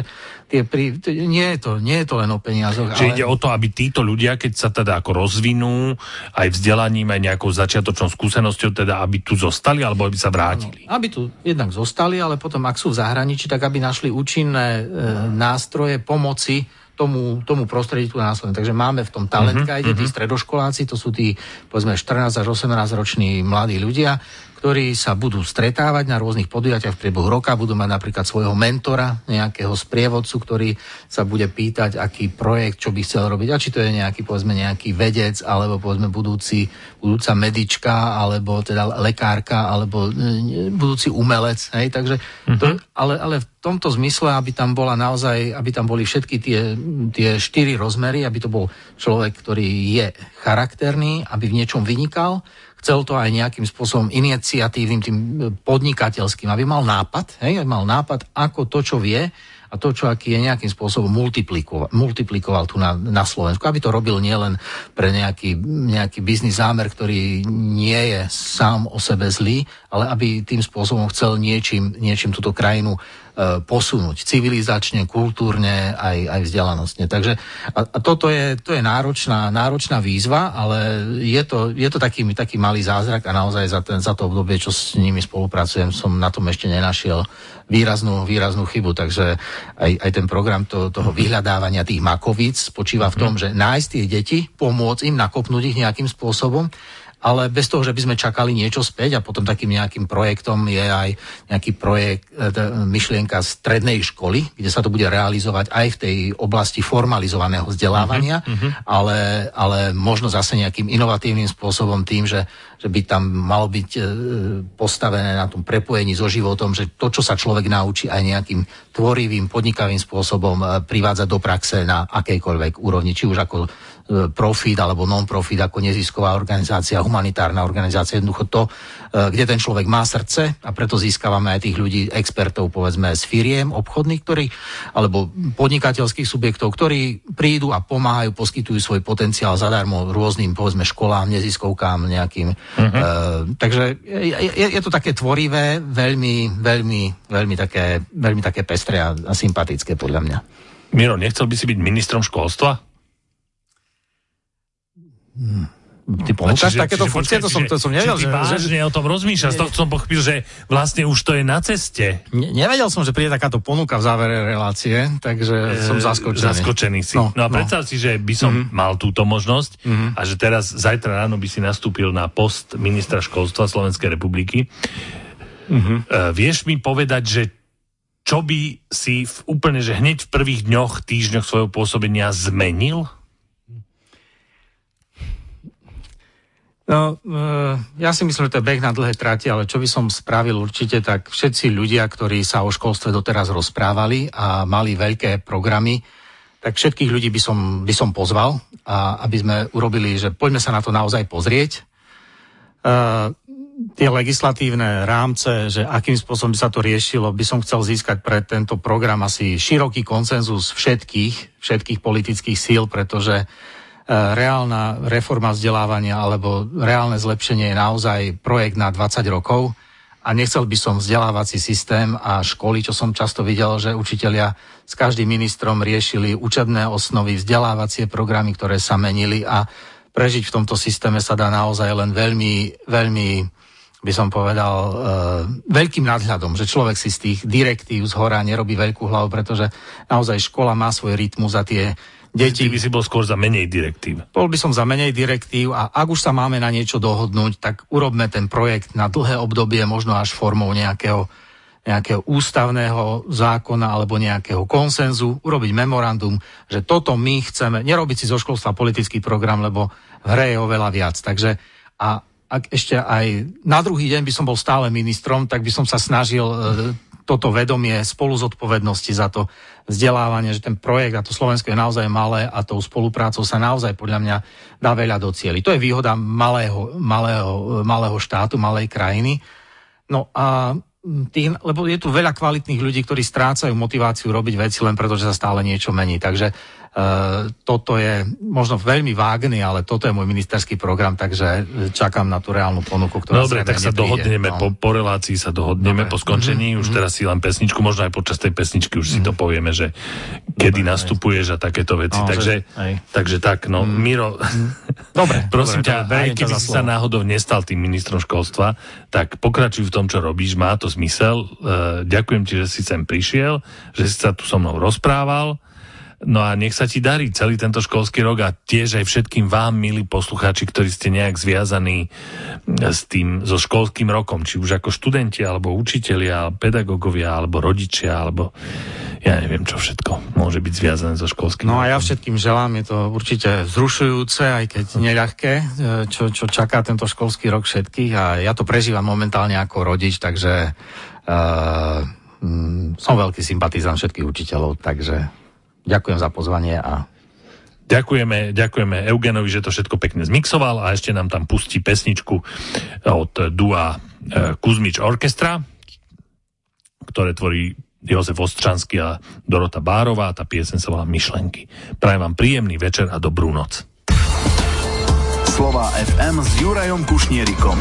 Pri, nie, je to, nie je to len o peniazoch. Čiže ale... ide o to, aby títo ľudia, keď sa teda ako rozvinú, aj vzdelaním, aj nejakou začiatočnou skúsenosťou, teda aby tu zostali, alebo aby sa vrátili? No, aby tu jednak zostali, ale potom, ak sú v zahraničí, tak aby našli účinné e, nástroje pomoci tomu, tomu prostrediu následne. Takže máme v tom talent guide, uh-huh, uh-huh. tí stredoškoláci, to sú tí, povedzme, štrnásť až osemnásť roční mladí ľudia, ktorí sa budú stretávať na rôznych podujatiach v priebehu roka, budú mať napríklad svojho mentora, nejakého sprievodcu, ktorý sa bude pýtať, aký projekt, čo by chcel robiť, a či to je nejaký, povedzme, nejaký vedec, alebo, povedzme, budúci, budúca medička, alebo teda lekárka, alebo budúci umelec, hej, takže mm-hmm. to, ale, ale v tomto zmysle, aby tam bola naozaj, aby tam boli všetky tie, tie štyri rozmery, aby to bol človek, ktorý je charakterný, aby v niečom vynikal, chcel to aj nejakým spôsobom iniciatívnym, tým podnikateľským, aby mal nápad, hej, aby mal nápad, ako to, čo vie, a to, čo aký je, nejakým spôsobom multiplikoval, multiplikoval tu na, na Slovensku, aby to robil nielen pre nejaký, nejaký biznis zámer, ktorý nie je sám o sebe zlý, ale aby tým spôsobom chcel niečím, niečím túto krajinu posunúť civilizačne, kultúrne, aj, aj vzdelanostne. Takže a, a toto je, to je náročná, náročná výzva, ale je to, je to taký, taký malý zázrak, a naozaj za, ten, za to obdobie, čo s nimi spolupracujem, som na tom ešte nenašiel výraznú, výraznú chybu. Takže aj, aj ten program to, toho vyhľadávania tých makovíc spočíva v tom, že nájsť tie deti, pomôcť im, nakopnúť ich nejakým spôsobom, ale bez toho, že by sme čakali niečo späť. A potom takým nejakým projektom je aj nejaký projekt, myšlienka strednej školy, kde sa to bude realizovať aj v tej oblasti formalizovaného vzdelávania, uh-huh, uh-huh. Ale, ale možno zase nejakým inovatívnym spôsobom tým, že, že by tam malo byť postavené na tom prepojení so životom, že to, čo sa človek naučí, aj nejakým tvorivým, podnikavým spôsobom privádzať do praxe na akejkoľvek úrovni, či už ako profit alebo non-profit, ako nezisková organizácia, humanitárna organizácia, jednoducho to, kde ten človek má srdce, a preto získavame aj tých ľudí, expertov, povedzme, z firiem obchodných, ktorí, alebo podnikateľských subjektov, ktorí prídu a pomáhajú, poskytujú svoj potenciál zadarmo rôznym, povedzme, školám, neziskovkám nejakým. Uh-huh. E, takže je, je to také tvorivé, veľmi, veľmi, veľmi také, veľmi také pestré a, a sympatické podľa mňa. Miro, nechcel by si byť ministrom školstva? Hmm. Ty ponúkaš takéto funkcie, to som, to som nevedel. Či ty vážne že... o tom rozmýšľaš, to som pochopil, že vlastne už to je na ceste. Ne, nevedel som, že príde takáto ponuka v závere relácie, takže e, som zaskočený. Zaskočený si. No, no a predstav no. si, že by som mm-hmm. mal túto možnosť mm-hmm. a že teraz, zajtra ráno by si nastúpil na post ministra školstva Slovenskej republiky. Mm-hmm. E, vieš mi povedať, že čo by si v, úplne, že hneď v prvých dňoch, týždňoch svojho pôsobenia zmenil? No, ja si myslím, že to je beh na dlhé trati, ale čo by som spravil určite, tak všetci ľudia, ktorí sa o školstve doteraz rozprávali a mali veľké programy, tak všetkých ľudí by som, by som pozval, a aby sme urobili, že poďme sa na to naozaj pozrieť. Uh, tie legislatívne rámce, že akým spôsobom by sa to riešilo, by som chcel získať pre tento program asi široký konsenzus všetkých, všetkých politických síl, pretože reálna reforma vzdelávania alebo reálne zlepšenie je naozaj projekt na dvadsať rokov, a nechcel by som vzdelávací systém a školy, čo som často videl, že učitelia s každým ministrom riešili učebné osnovy, vzdelávacie programy, ktoré sa menili, a prežiť v tomto systéme sa dá naozaj len veľmi, veľmi by som povedal, e, veľkým nadhľadom, že človek si z tých direktív z hora nerobí veľkú hlavu, pretože naozaj škola má svoj rytmus a tie deti... Ty by si bol skôr za menej direktív. Bol by som za menej direktív a ak už sa máme na niečo dohodnúť, tak urobme ten projekt na dlhé obdobie, možno až formou nejakého, nejakého ústavného zákona alebo nejakého konsenzu, urobiť memorandum, že toto my chceme, nerobiť si zo školstva politický program, lebo v hre je oveľa viac. Takže a ak ešte aj na druhý deň by som bol stále ministrom, tak by som sa snažil e, toto vedomie spolu zodpovednosti za to vzdelávanie, že ten projekt, a to Slovensko je naozaj malé a tou spoluprácou sa naozaj podľa mňa dá veľa docieliť. To je výhoda malého, malého, malého štátu, malej krajiny. No a tých, lebo je tu veľa kvalitných ľudí, ktorí strácajú motiváciu robiť veci len preto, že sa stále niečo mení. Takže Uh, toto je možno veľmi vágný, ale toto je môj ministerský program, takže čakám na tú reálnu ponuku, ktorá dobre, tak sa nepríde. Dohodneme, no. po, po relácii sa dohodneme, dobre. Po skončení, mm-hmm. už teraz si len pesničku, možno aj počas tej pesničky už mm-hmm. si to povieme, že kedy dobre, nastupuješ a takéto veci, no, takže, takže tak, no, mm. Miro, dobre, prosím dobre, ťa, dobre, aj keby si sa náhodou nestal tým ministrom školstva, tak pokračuj v tom, čo robíš, má to zmysel, uh, ďakujem ti, že si sem prišiel, že si sa tu so mnou rozprával. No a nech sa ti darí celý tento školský rok a tiež aj všetkým vám, milí poslucháči, ktorí ste nejak zviazaní s tým, so školským rokom, či už ako študenti, alebo učitelia, pedagógovia, alebo rodičia, alebo ja neviem, čo všetko môže byť zviazané so školským no rokom. No a ja všetkým želám, je to určite vzrušujúce, aj keď neľahké, čo, čo čaká tento školský rok všetkých a ja to prežívam momentálne ako rodič, takže uh, som veľký sympatizant všetkých učiteľov, takže... Ďakujem za pozvanie a... Ďakujeme, ďakujeme Eugenovi, že to všetko pekne zmixoval a ešte nám tam pustí pesničku od dua Kuzmič Orchestra, ktoré tvorí Jozef Ostranský a Dorota Bárová. Tá pieseň sa volá Myšlenky. Prajem vám príjemný večer a dobrú noc. Slová ef em s Jurajom Kušnierikom.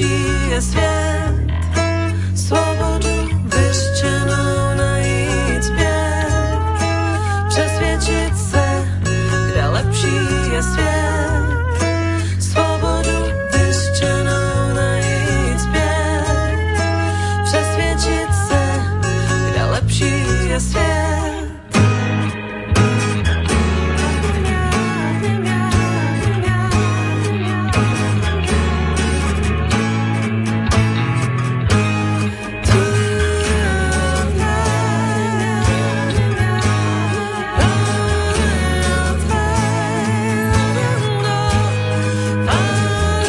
lepší je svět.